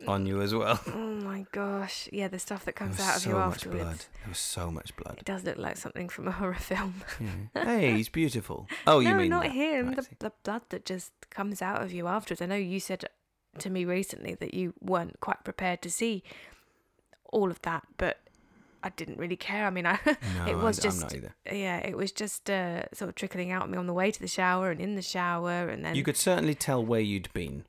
on you as well. Oh my gosh. Yeah, the stuff that comes out of you afterwards. There was so much blood. There was so much blood. It does look like something from a horror film. Yeah. Hey, he's beautiful. Oh, you no, mean not that. him. Right. The, the blood that just comes out of you afterwards. I know you said to me recently that you weren't quite prepared to see all of that, but I didn't really care. I mean, I no, it was I'm, just I'm not either. Yeah, it was just uh, sort of trickling out of me on the way to the shower and in the shower, and then you could certainly tell where you'd been.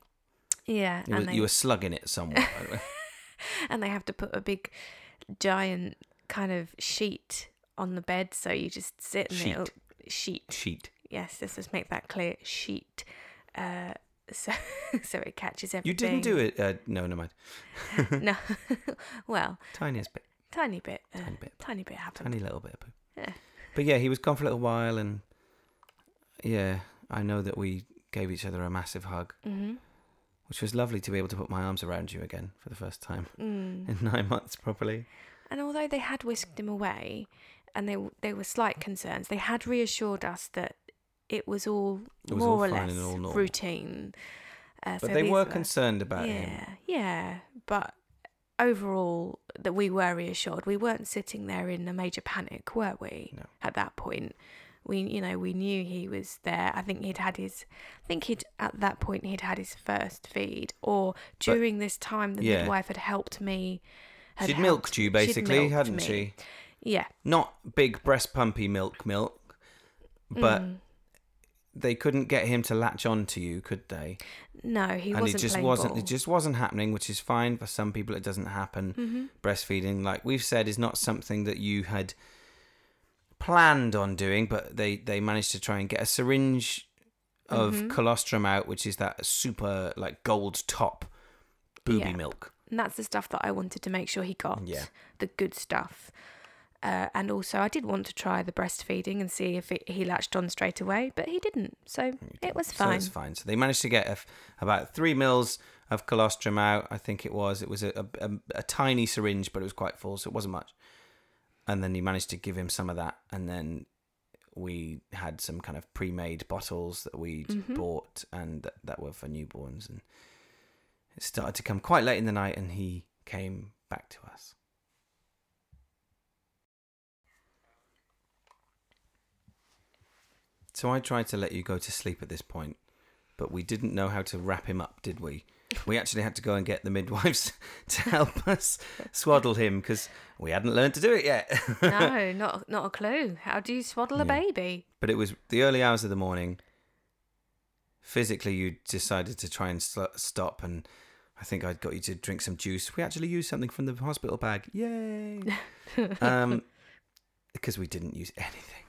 Yeah, you, and were, they, you were slugging it somewhere. By the way. And they have to put a big, giant kind of sheet on the bed, so you just sit in sheet. it. Sheet. Sheet. Yes, let's just make that clear. Sheet. Uh, so, so it catches everything. You didn't do it. Uh, no, never mind. No. Well. Tiniest bit. Tiny bit, uh, tiny bit, tiny bit happened. Tiny little bit, yeah. But yeah, he was gone for a little while, and yeah, I know that we gave each other a massive hug, mm-hmm. which was lovely to be able to put my arms around you again for the first time mm. in nine months properly. And although they had whisked him away, and they there were slight concerns, they had reassured us that it was all it was more all or less all routine. Uh, but so they were, were concerned about yeah, him. Yeah, yeah, but. Overall, that we were reassured. We weren't sitting there in a major panic, were we? No. At that point, we, you know, we knew he was there. I think he'd had his. I think he'd at that point he'd had his first feed, or during but, this time the yeah. midwife had helped me. Had She'd helped, milked you basically, milked hadn't me. she? Yeah. Not big breast pumpy milk, milk, but. Mm. They couldn't get him to latch on to you, could they? No, he and wasn't. And it just wasn't. Ball. It just wasn't happening, which is fine for some people. It doesn't happen. Mm-hmm. Breastfeeding, like we've said, is not something that you had planned on doing, but they, they managed to try and get a syringe of mm-hmm. colostrum out, which is that super like gold top booby yeah. milk. And that's the stuff that I wanted to make sure he got. Yeah. The good stuff. Uh, and also, I did want to try the breastfeeding and see if it, he latched on straight away, but he didn't. So it was fine. So it's fine. So they managed to get a, about three mils of colostrum out, I think it was. It was a, a, a tiny syringe, but it was quite full, so it wasn't much. And then he managed to give him some of that. And then we had some kind of pre-made bottles that we'd mm-hmm. bought and that, that were for newborns. And it started to come quite late in the night, and he came back to us. So I tried to let you go to sleep at this point, but we didn't know how to wrap him up, did we? We actually had to go and get the midwives to help us swaddle him because we hadn't learned to do it yet. No, not not a clue. How do you swaddle yeah. a baby? But it was the early hours of the morning. Physically, you decided to try and sl- stop, and I think I'd got you to drink some juice. We actually used something from the hospital bag. Yay! um, because we didn't use anything.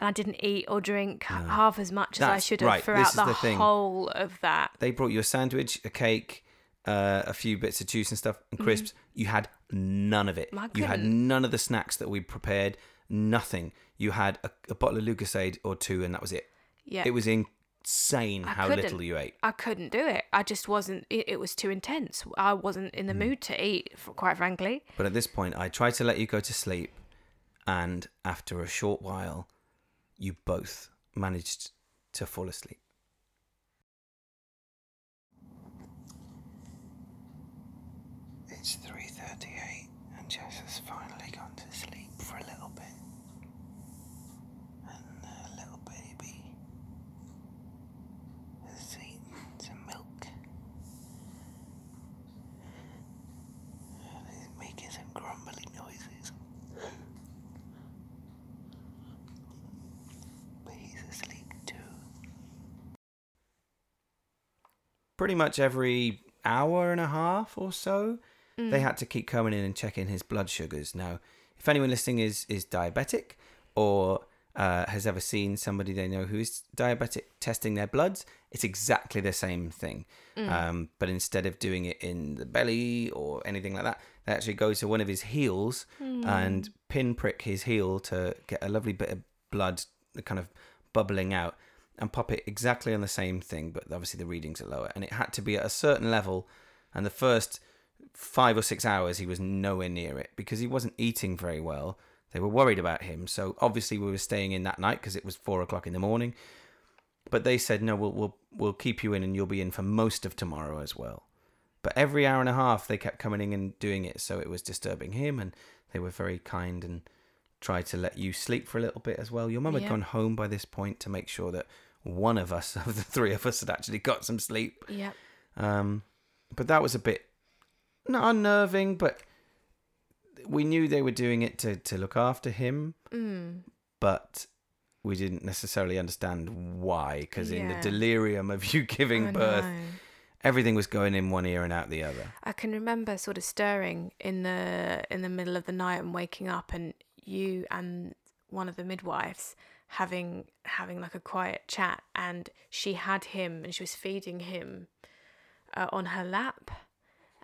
And I didn't eat or drink no. half as much That's as I should have right. throughout the, the whole of that. They brought you a sandwich, a cake, uh, a few bits of juice and stuff, and crisps. Mm. You had none of it. You had none of the snacks that we prepared. Nothing. You had a, a bottle of Lucozade or two, and that was it. Yeah, it was insane I how little you ate. I couldn't do it. I just wasn't. It, it was too intense. I wasn't in the mm. mood to eat, quite frankly. But at this point, I tried to let you go to sleep, and after a short while. You both managed to fall asleep. It's three thirty-eight and Jess has finally gone to sleep for a little bit. And her little baby has eaten some milk. And he's making some grumbling noises. Pretty much every hour and a half or so, mm. they had to keep coming in and checking his blood sugars. Now, if anyone listening is, is diabetic or uh, has ever seen somebody they know who is diabetic testing their bloods, it's exactly the same thing. Mm. Um, but instead of doing it in the belly or anything like that, they actually go to one of his heels mm. and pinprick his heel to get a lovely bit of blood kind of bubbling out. And pop it exactly on the same thing, but obviously the readings are lower. And it had to be at a certain level. And the first five or six hours, he was nowhere near it because he wasn't eating very well. They were worried about him. So obviously we were staying in that night because it was four o'clock in the morning. But they said, no, we'll, we'll we'll keep you in and you'll be in for most of tomorrow as well. But every hour and a half they kept coming in and doing it. So it was disturbing him, and they were very kind and tried to let you sleep for a little bit as well. Your mum had yeah. gone home by this point to make sure that one of us, of the three of us, had actually got some sleep. Yeah. Um, but that was a bit, not unnerving, but we knew they were doing it to, to look after him. Mm. But we didn't necessarily understand why, because yeah. in the delirium of you giving oh, birth, no. everything was going in one ear and out the other. I can remember sort of stirring in the in the middle of the night and waking up, and you and one of the midwives having having like a quiet chat, and she had him and she was feeding him uh, on her lap.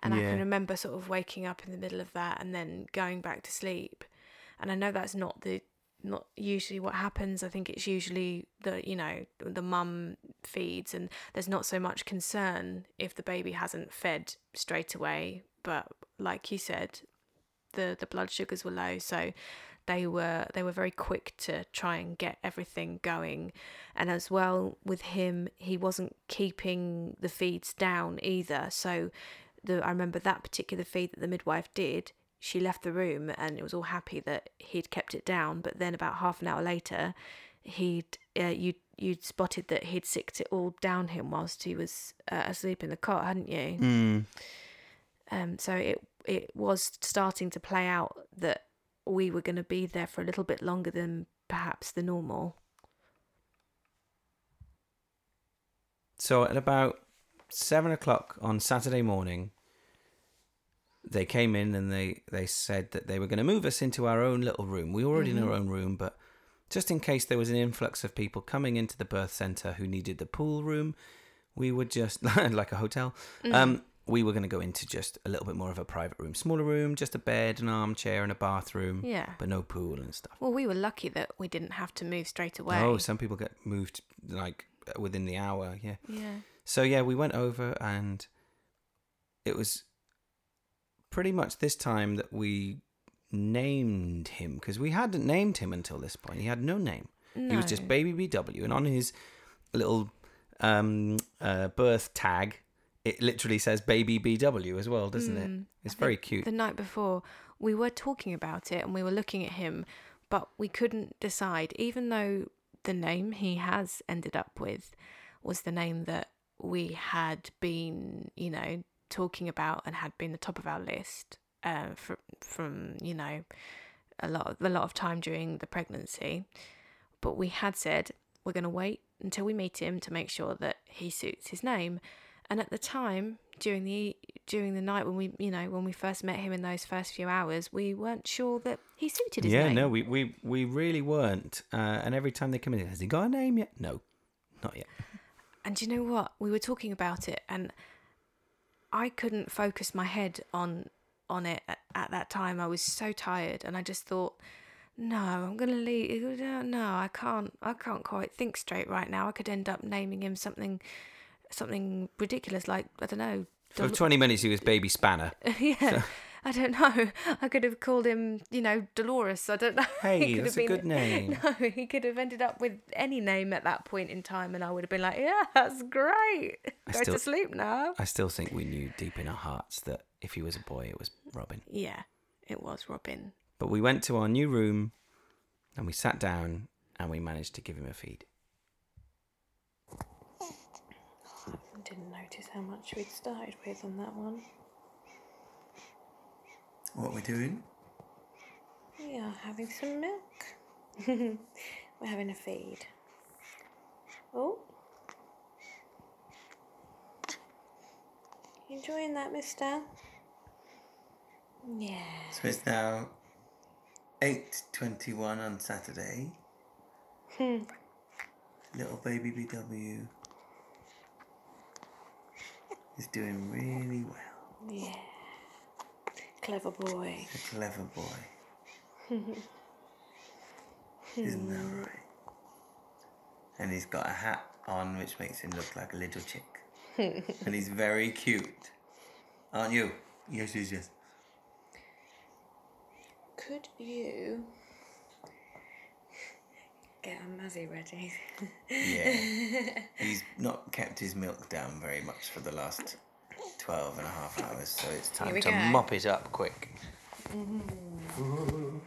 And yeah. I can remember sort of waking up in the middle of that and then going back to sleep. And I know that's not the not usually what happens. I think it's usually the, you know, the mum feeds and there's not so much concern if the baby hasn't fed straight away. But like you said, the, the blood sugars were low, so they were they were very quick to try and get everything going. And as well with him, he wasn't keeping the feeds down either. So the, I remember that particular feed that the midwife did, she left the room and it was all happy that he'd kept it down. But then about half an hour later, he'd uh, you'd, you'd spotted that he'd sicked it all down him whilst he was uh, asleep in the cot, hadn't you? Mm. Um, so it it was starting to play out that we were going to be there for a little bit longer than perhaps the normal. So at about seven o'clock on Saturday morning, they came in and they, they said that they were going to move us into our own little room. We were already mm-hmm. in our own room, but just in case there was an influx of people coming into the birth centre who needed the pool room, we would just, like a hotel, mm-hmm. um, we were going to go into just a little bit more of a private room. Smaller room, just a bed, an armchair and a bathroom, yeah. but no pool and stuff. Well, we were lucky that we didn't have to move straight away. Oh, some people get moved like within the hour, yeah. Yeah. So, yeah, we went over and it was pretty much this time that we named him, because we hadn't named him until this point. He had no name. No. He was just Baby B W. And on his little um, uh, birth tag, it literally says Baby B W as well, doesn't mm. it? It's very cute. The night before, we were talking about it and we were looking at him, but we couldn't decide, even though the name he has ended up with was the name that we had been, you know, talking about and had been the top of our list uh, from, from you know, a lot of, a lot of time during the pregnancy. But we had said, we're going to wait until we meet him to make sure that he suits his name. And at the time, during the during the night when we, you know, when we first met him in those first few hours, we weren't sure that he suited his yeah, name. Yeah, no, we, we, we really weren't. Uh, and every time they come in, has he got a name yet? No, not yet. And you know what? We were talking about it and I couldn't focus my head on on it at, at that time. I was so tired and I just thought, no, I'm going to leave. No, I can't. I can't quite think straight right now. I could end up naming him something something ridiculous like, I don't know. For Del- twenty minutes he was Baby Spanner. yeah. So. I don't know. I could have called him, you know, Dolores. I don't know. Hey, that's been a good name. No, he could have ended up with any name at that point in time and I would have been like, yeah, that's great. I Go still, to sleep now. I still think we knew deep in our hearts that if he was a boy, it was Robin. Yeah, it was Robin. But we went to our new room and we sat down and we managed to give him a feed. I didn't notice how much we'd started with on that one. What are we doing? We are having some milk. We're having a feed. Oh. You enjoying that, mister? Yeah. So it's now eight twenty-one on Saturday. Little Baby B W is doing really well. Yeah. Clever boy. A clever boy. Isn't that right? And he's got a hat on which makes him look like a little chick. And he's very cute. Aren't you? Yes, yes, yes. Could you get a muzzy ready. Yeah. He's not kept his milk down very much for the last twelve and a half hours, so it's time to go. Mop it up quick. Mm-hmm.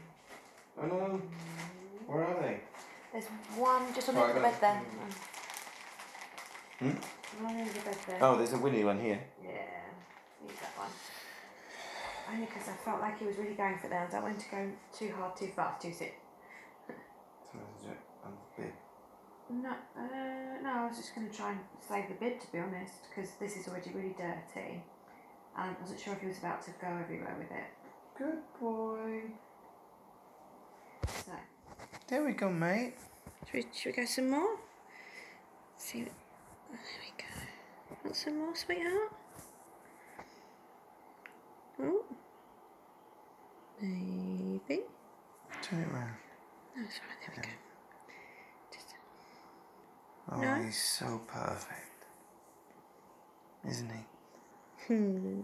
Hello. Where are they? There's one just on the bed there. Hmm? One under the bed there. Oh, there's a Winnie one here. Yeah, need that one. Only because I felt like he was really going for it there. I don't want him to go too hard, too fast, too soon. No, uh, no, I was just going to try and save the bib, to be honest, because this is already really dirty. And I wasn't sure if he was about to go everywhere with it. Good boy. So. There we go, mate. Should we, should we go some more? Let's see, there we go. Want some more, sweetheart? Oh, maybe. Turn it round. No, it's alright. There we go. Just... Oh, no? He's so perfect, isn't he? Hmm.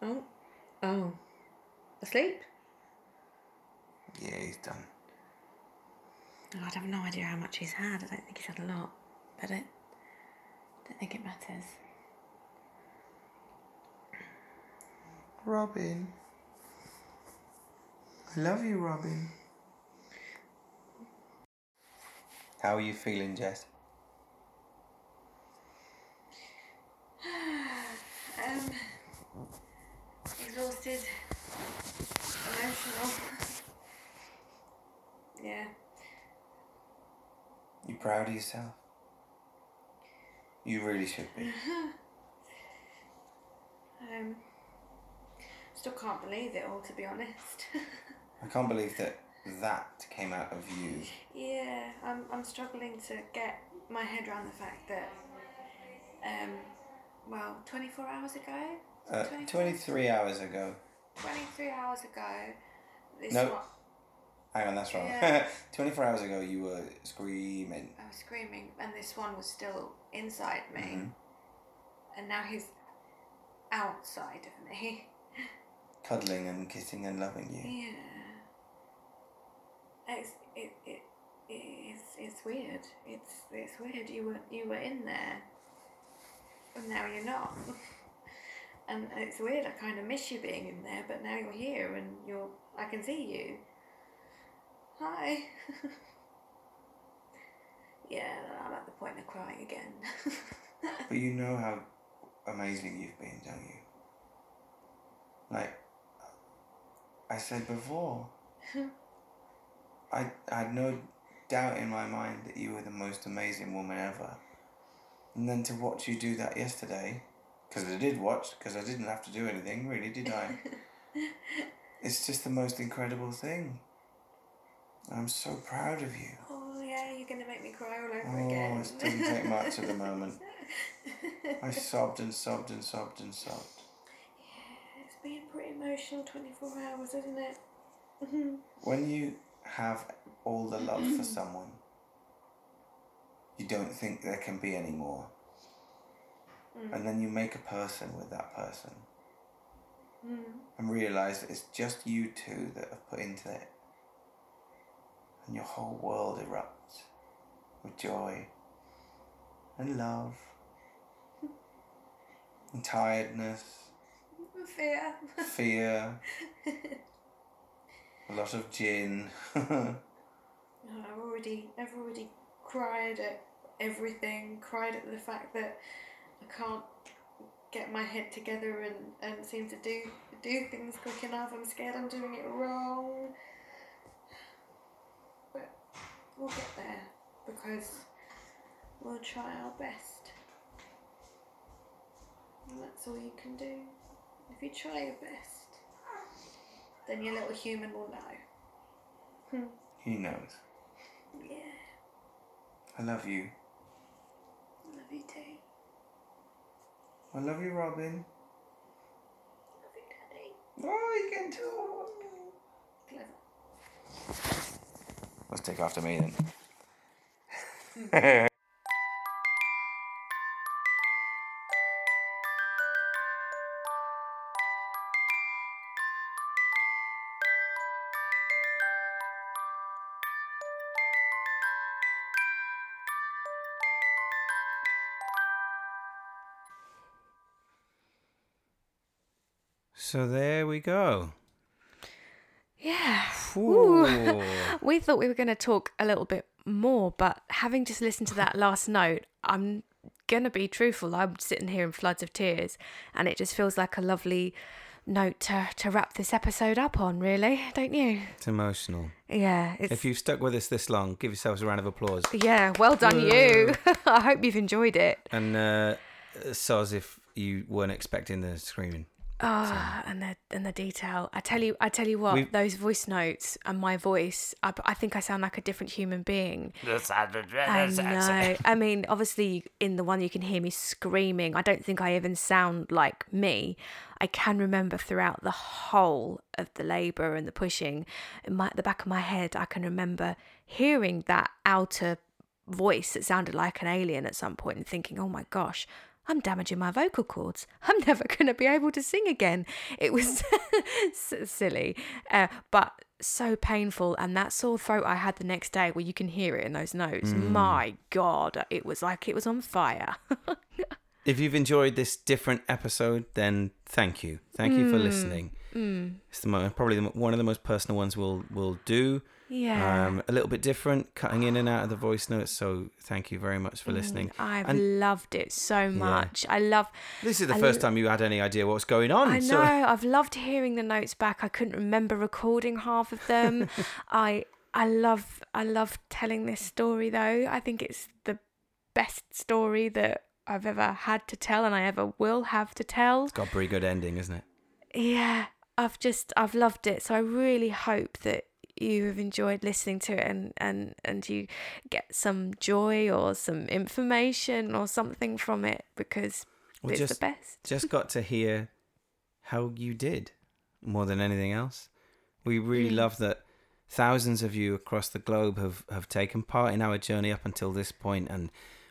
Oh, oh, asleep. Yeah, he's done. Oh, I have no idea how much he's had. I don't think he's had a lot, but I don't think it matters. Robin. I love you, Robin. How are you feeling, Jess? um, exhausted, emotional. Yeah. You proud of yourself? You really should be. um. Still can't believe it all, to be honest. I can't believe that that came out of you. Yeah, I'm I'm struggling to get my head around the fact that, um, well, twenty-four hours ago? Uh, twenty-three hours ago. twenty-three hours ago. This no, what... hang on, that's wrong. Yeah. twenty-four hours ago you were screaming. I was screaming, and this one was still inside me. Mm-hmm. And now he's outside of me. Cuddling and kissing and loving you. Yeah. It's it, it it's it's weird. It's it's weird. You were you were in there, and now you're not. And it's weird. I kind of miss you being in there, but now you're here and you're. I can see you. Hi. Yeah, I'm at the point of crying again. But you know how amazing you've been, don't you? Like. I said before, I, I had no doubt in my mind that you were the most amazing woman ever. And then to watch you do that yesterday, because I did watch, because I didn't have to do anything, really, did I? It's just the most incredible thing. I'm so proud of you. Oh, yeah, you're going to make me cry all over oh, again. Oh, it didn't take much at the moment. I sobbed and sobbed and sobbed and sobbed. Being pretty emotional twenty-four hours, isn't it? When you have all the love for someone, you don't think there can be any more. Mm. And then you make a person with that person. Mm. And realise that it's just you two that have put into it. And your whole world erupts with joy and love and tiredness. Fear. Fear. A lot of gin. oh, I've already, I've already cried at everything. Cried at the fact that I can't get my head together and, and seem to do do things quick enough. I'm scared I'm doing it wrong. But we'll get there because we'll try our best. And that's all you can do. If you try your best, then your little human will know. He knows. Yeah. I love you. I love you too. I love you, Robin. I love you, Daddy. Oh, you can talk. Clever. Let's take after me then. So there we go. Yeah. Ooh. We thought we were going to talk a little bit more, but having just listened to that last note, I'm going to be truthful. I'm sitting here in floods of tears, and it just feels like a lovely note to, to wrap this episode up on, really, don't you? It's emotional. Yeah. It's... If you've stuck with us this long, give yourselves a round of applause. Yeah, well done. Whoa. You. I hope you've enjoyed it. And uh, soz if you weren't expecting the screaming. Ah, oh, and the and the detail. I tell you, I tell you what, We've, those voice notes and my voice. I, I think I sound like a different human being. I know. I mean, obviously, in the one you can hear me screaming. I don't think I even sound like me. I can remember throughout the whole of the labour and the pushing, in my, the back of my head, I can remember hearing that outer voice that sounded like an alien at some point, and thinking, "Oh my gosh, I'm damaging my vocal cords. I'm never going to be able to sing again." It was silly, uh, but so painful. And that sore throat I had the next day, well, you can hear it in those notes. Mm. My God, it was like it was on fire. If you've enjoyed this different episode, then thank you. Thank you mm. for listening. Mm. It's the most, probably the, one of the most personal ones we'll, we'll do. Yeah. Um, a little bit different, cutting in and out of the voice notes. So thank you very much for listening. Mm, I've and, loved it so much. Yeah. I love... This is the I first lo- time you had any idea what was going on. I know. So. I've loved hearing the notes back. I couldn't remember recording half of them. I I love I love telling this story, though. I think it's the best story that I've ever had to tell, and I ever will have to tell. It's got a pretty good ending, isn't it? Yeah. I've just... I've loved it. So I really hope that you have enjoyed listening to it, and, and, and you get some joy or some information or something from it, because well, it's just, the best. Just got to hear how you did more than anything else. We really mm. love that thousands of you across the globe have, have taken part in our journey up until this point, and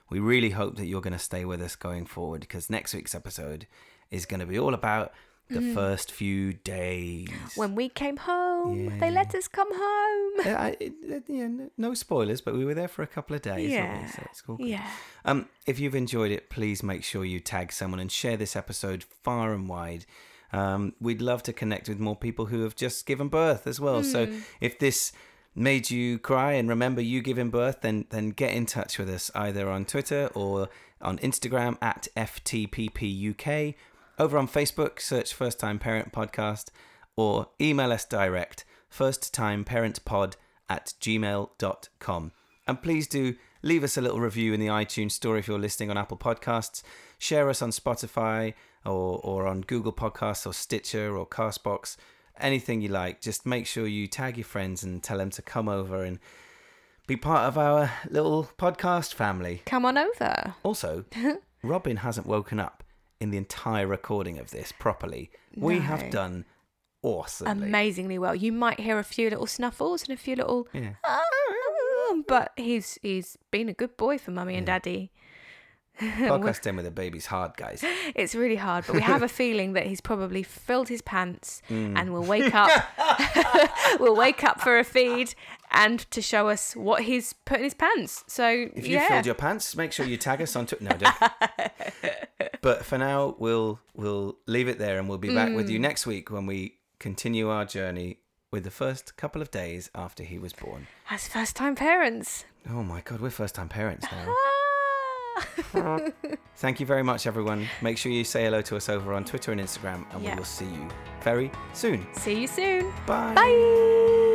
we really hope that you're going to stay with us going forward, because next week's episode is going to be all about the mm. first few days. When we came home, yeah. they let us come home. I, I, yeah, no spoilers, but we were there for a couple of days. Yeah. So it's cool. Yeah. Um, if you've enjoyed it, please make sure you tag someone and share this episode far and wide. Um, we'd love to connect with more people who have just given birth as well. Mm. So if this made you cry and remember you giving birth, then then get in touch with us either on Twitter or on Instagram at F T P P U K. Over on Facebook, search First Time Parent Podcast, or email us direct, firsttimeparentpod at gmail dot com. And please do leave us a little review in the iTunes store if you're listening on Apple Podcasts. Share us on Spotify or, or on Google Podcasts or Stitcher or Castbox, anything you like. Just make sure you tag your friends and tell them to come over and be part of our little podcast family. Come on over. Also, Robin hasn't woken up in the entire recording of this properly. No. We have done awesomely. Amazingly well. You might hear a few little snuffles and a few little... Yeah. But he's he's been a good boy for Mummy yeah. and Daddy. Podcast in with a baby's hard, guys. It's really hard, but we have a feeling that he's probably filled his pants mm. and will wake up. Will wake up for a feed and to show us what he's put in his pants. So if you yeah. filled your pants, make sure you tag us on Twitter. No, don't. But for now, we'll we'll leave it there, and we'll be back mm. with you next week when we continue our journey with the first couple of days after he was born. As first-time parents. Oh my God, we're first-time parents now. Thank you very much, everyone. Make sure you say hello to us over on Twitter and Instagram, and yeah. we will see you very soon. See you soon. Bye. Bye.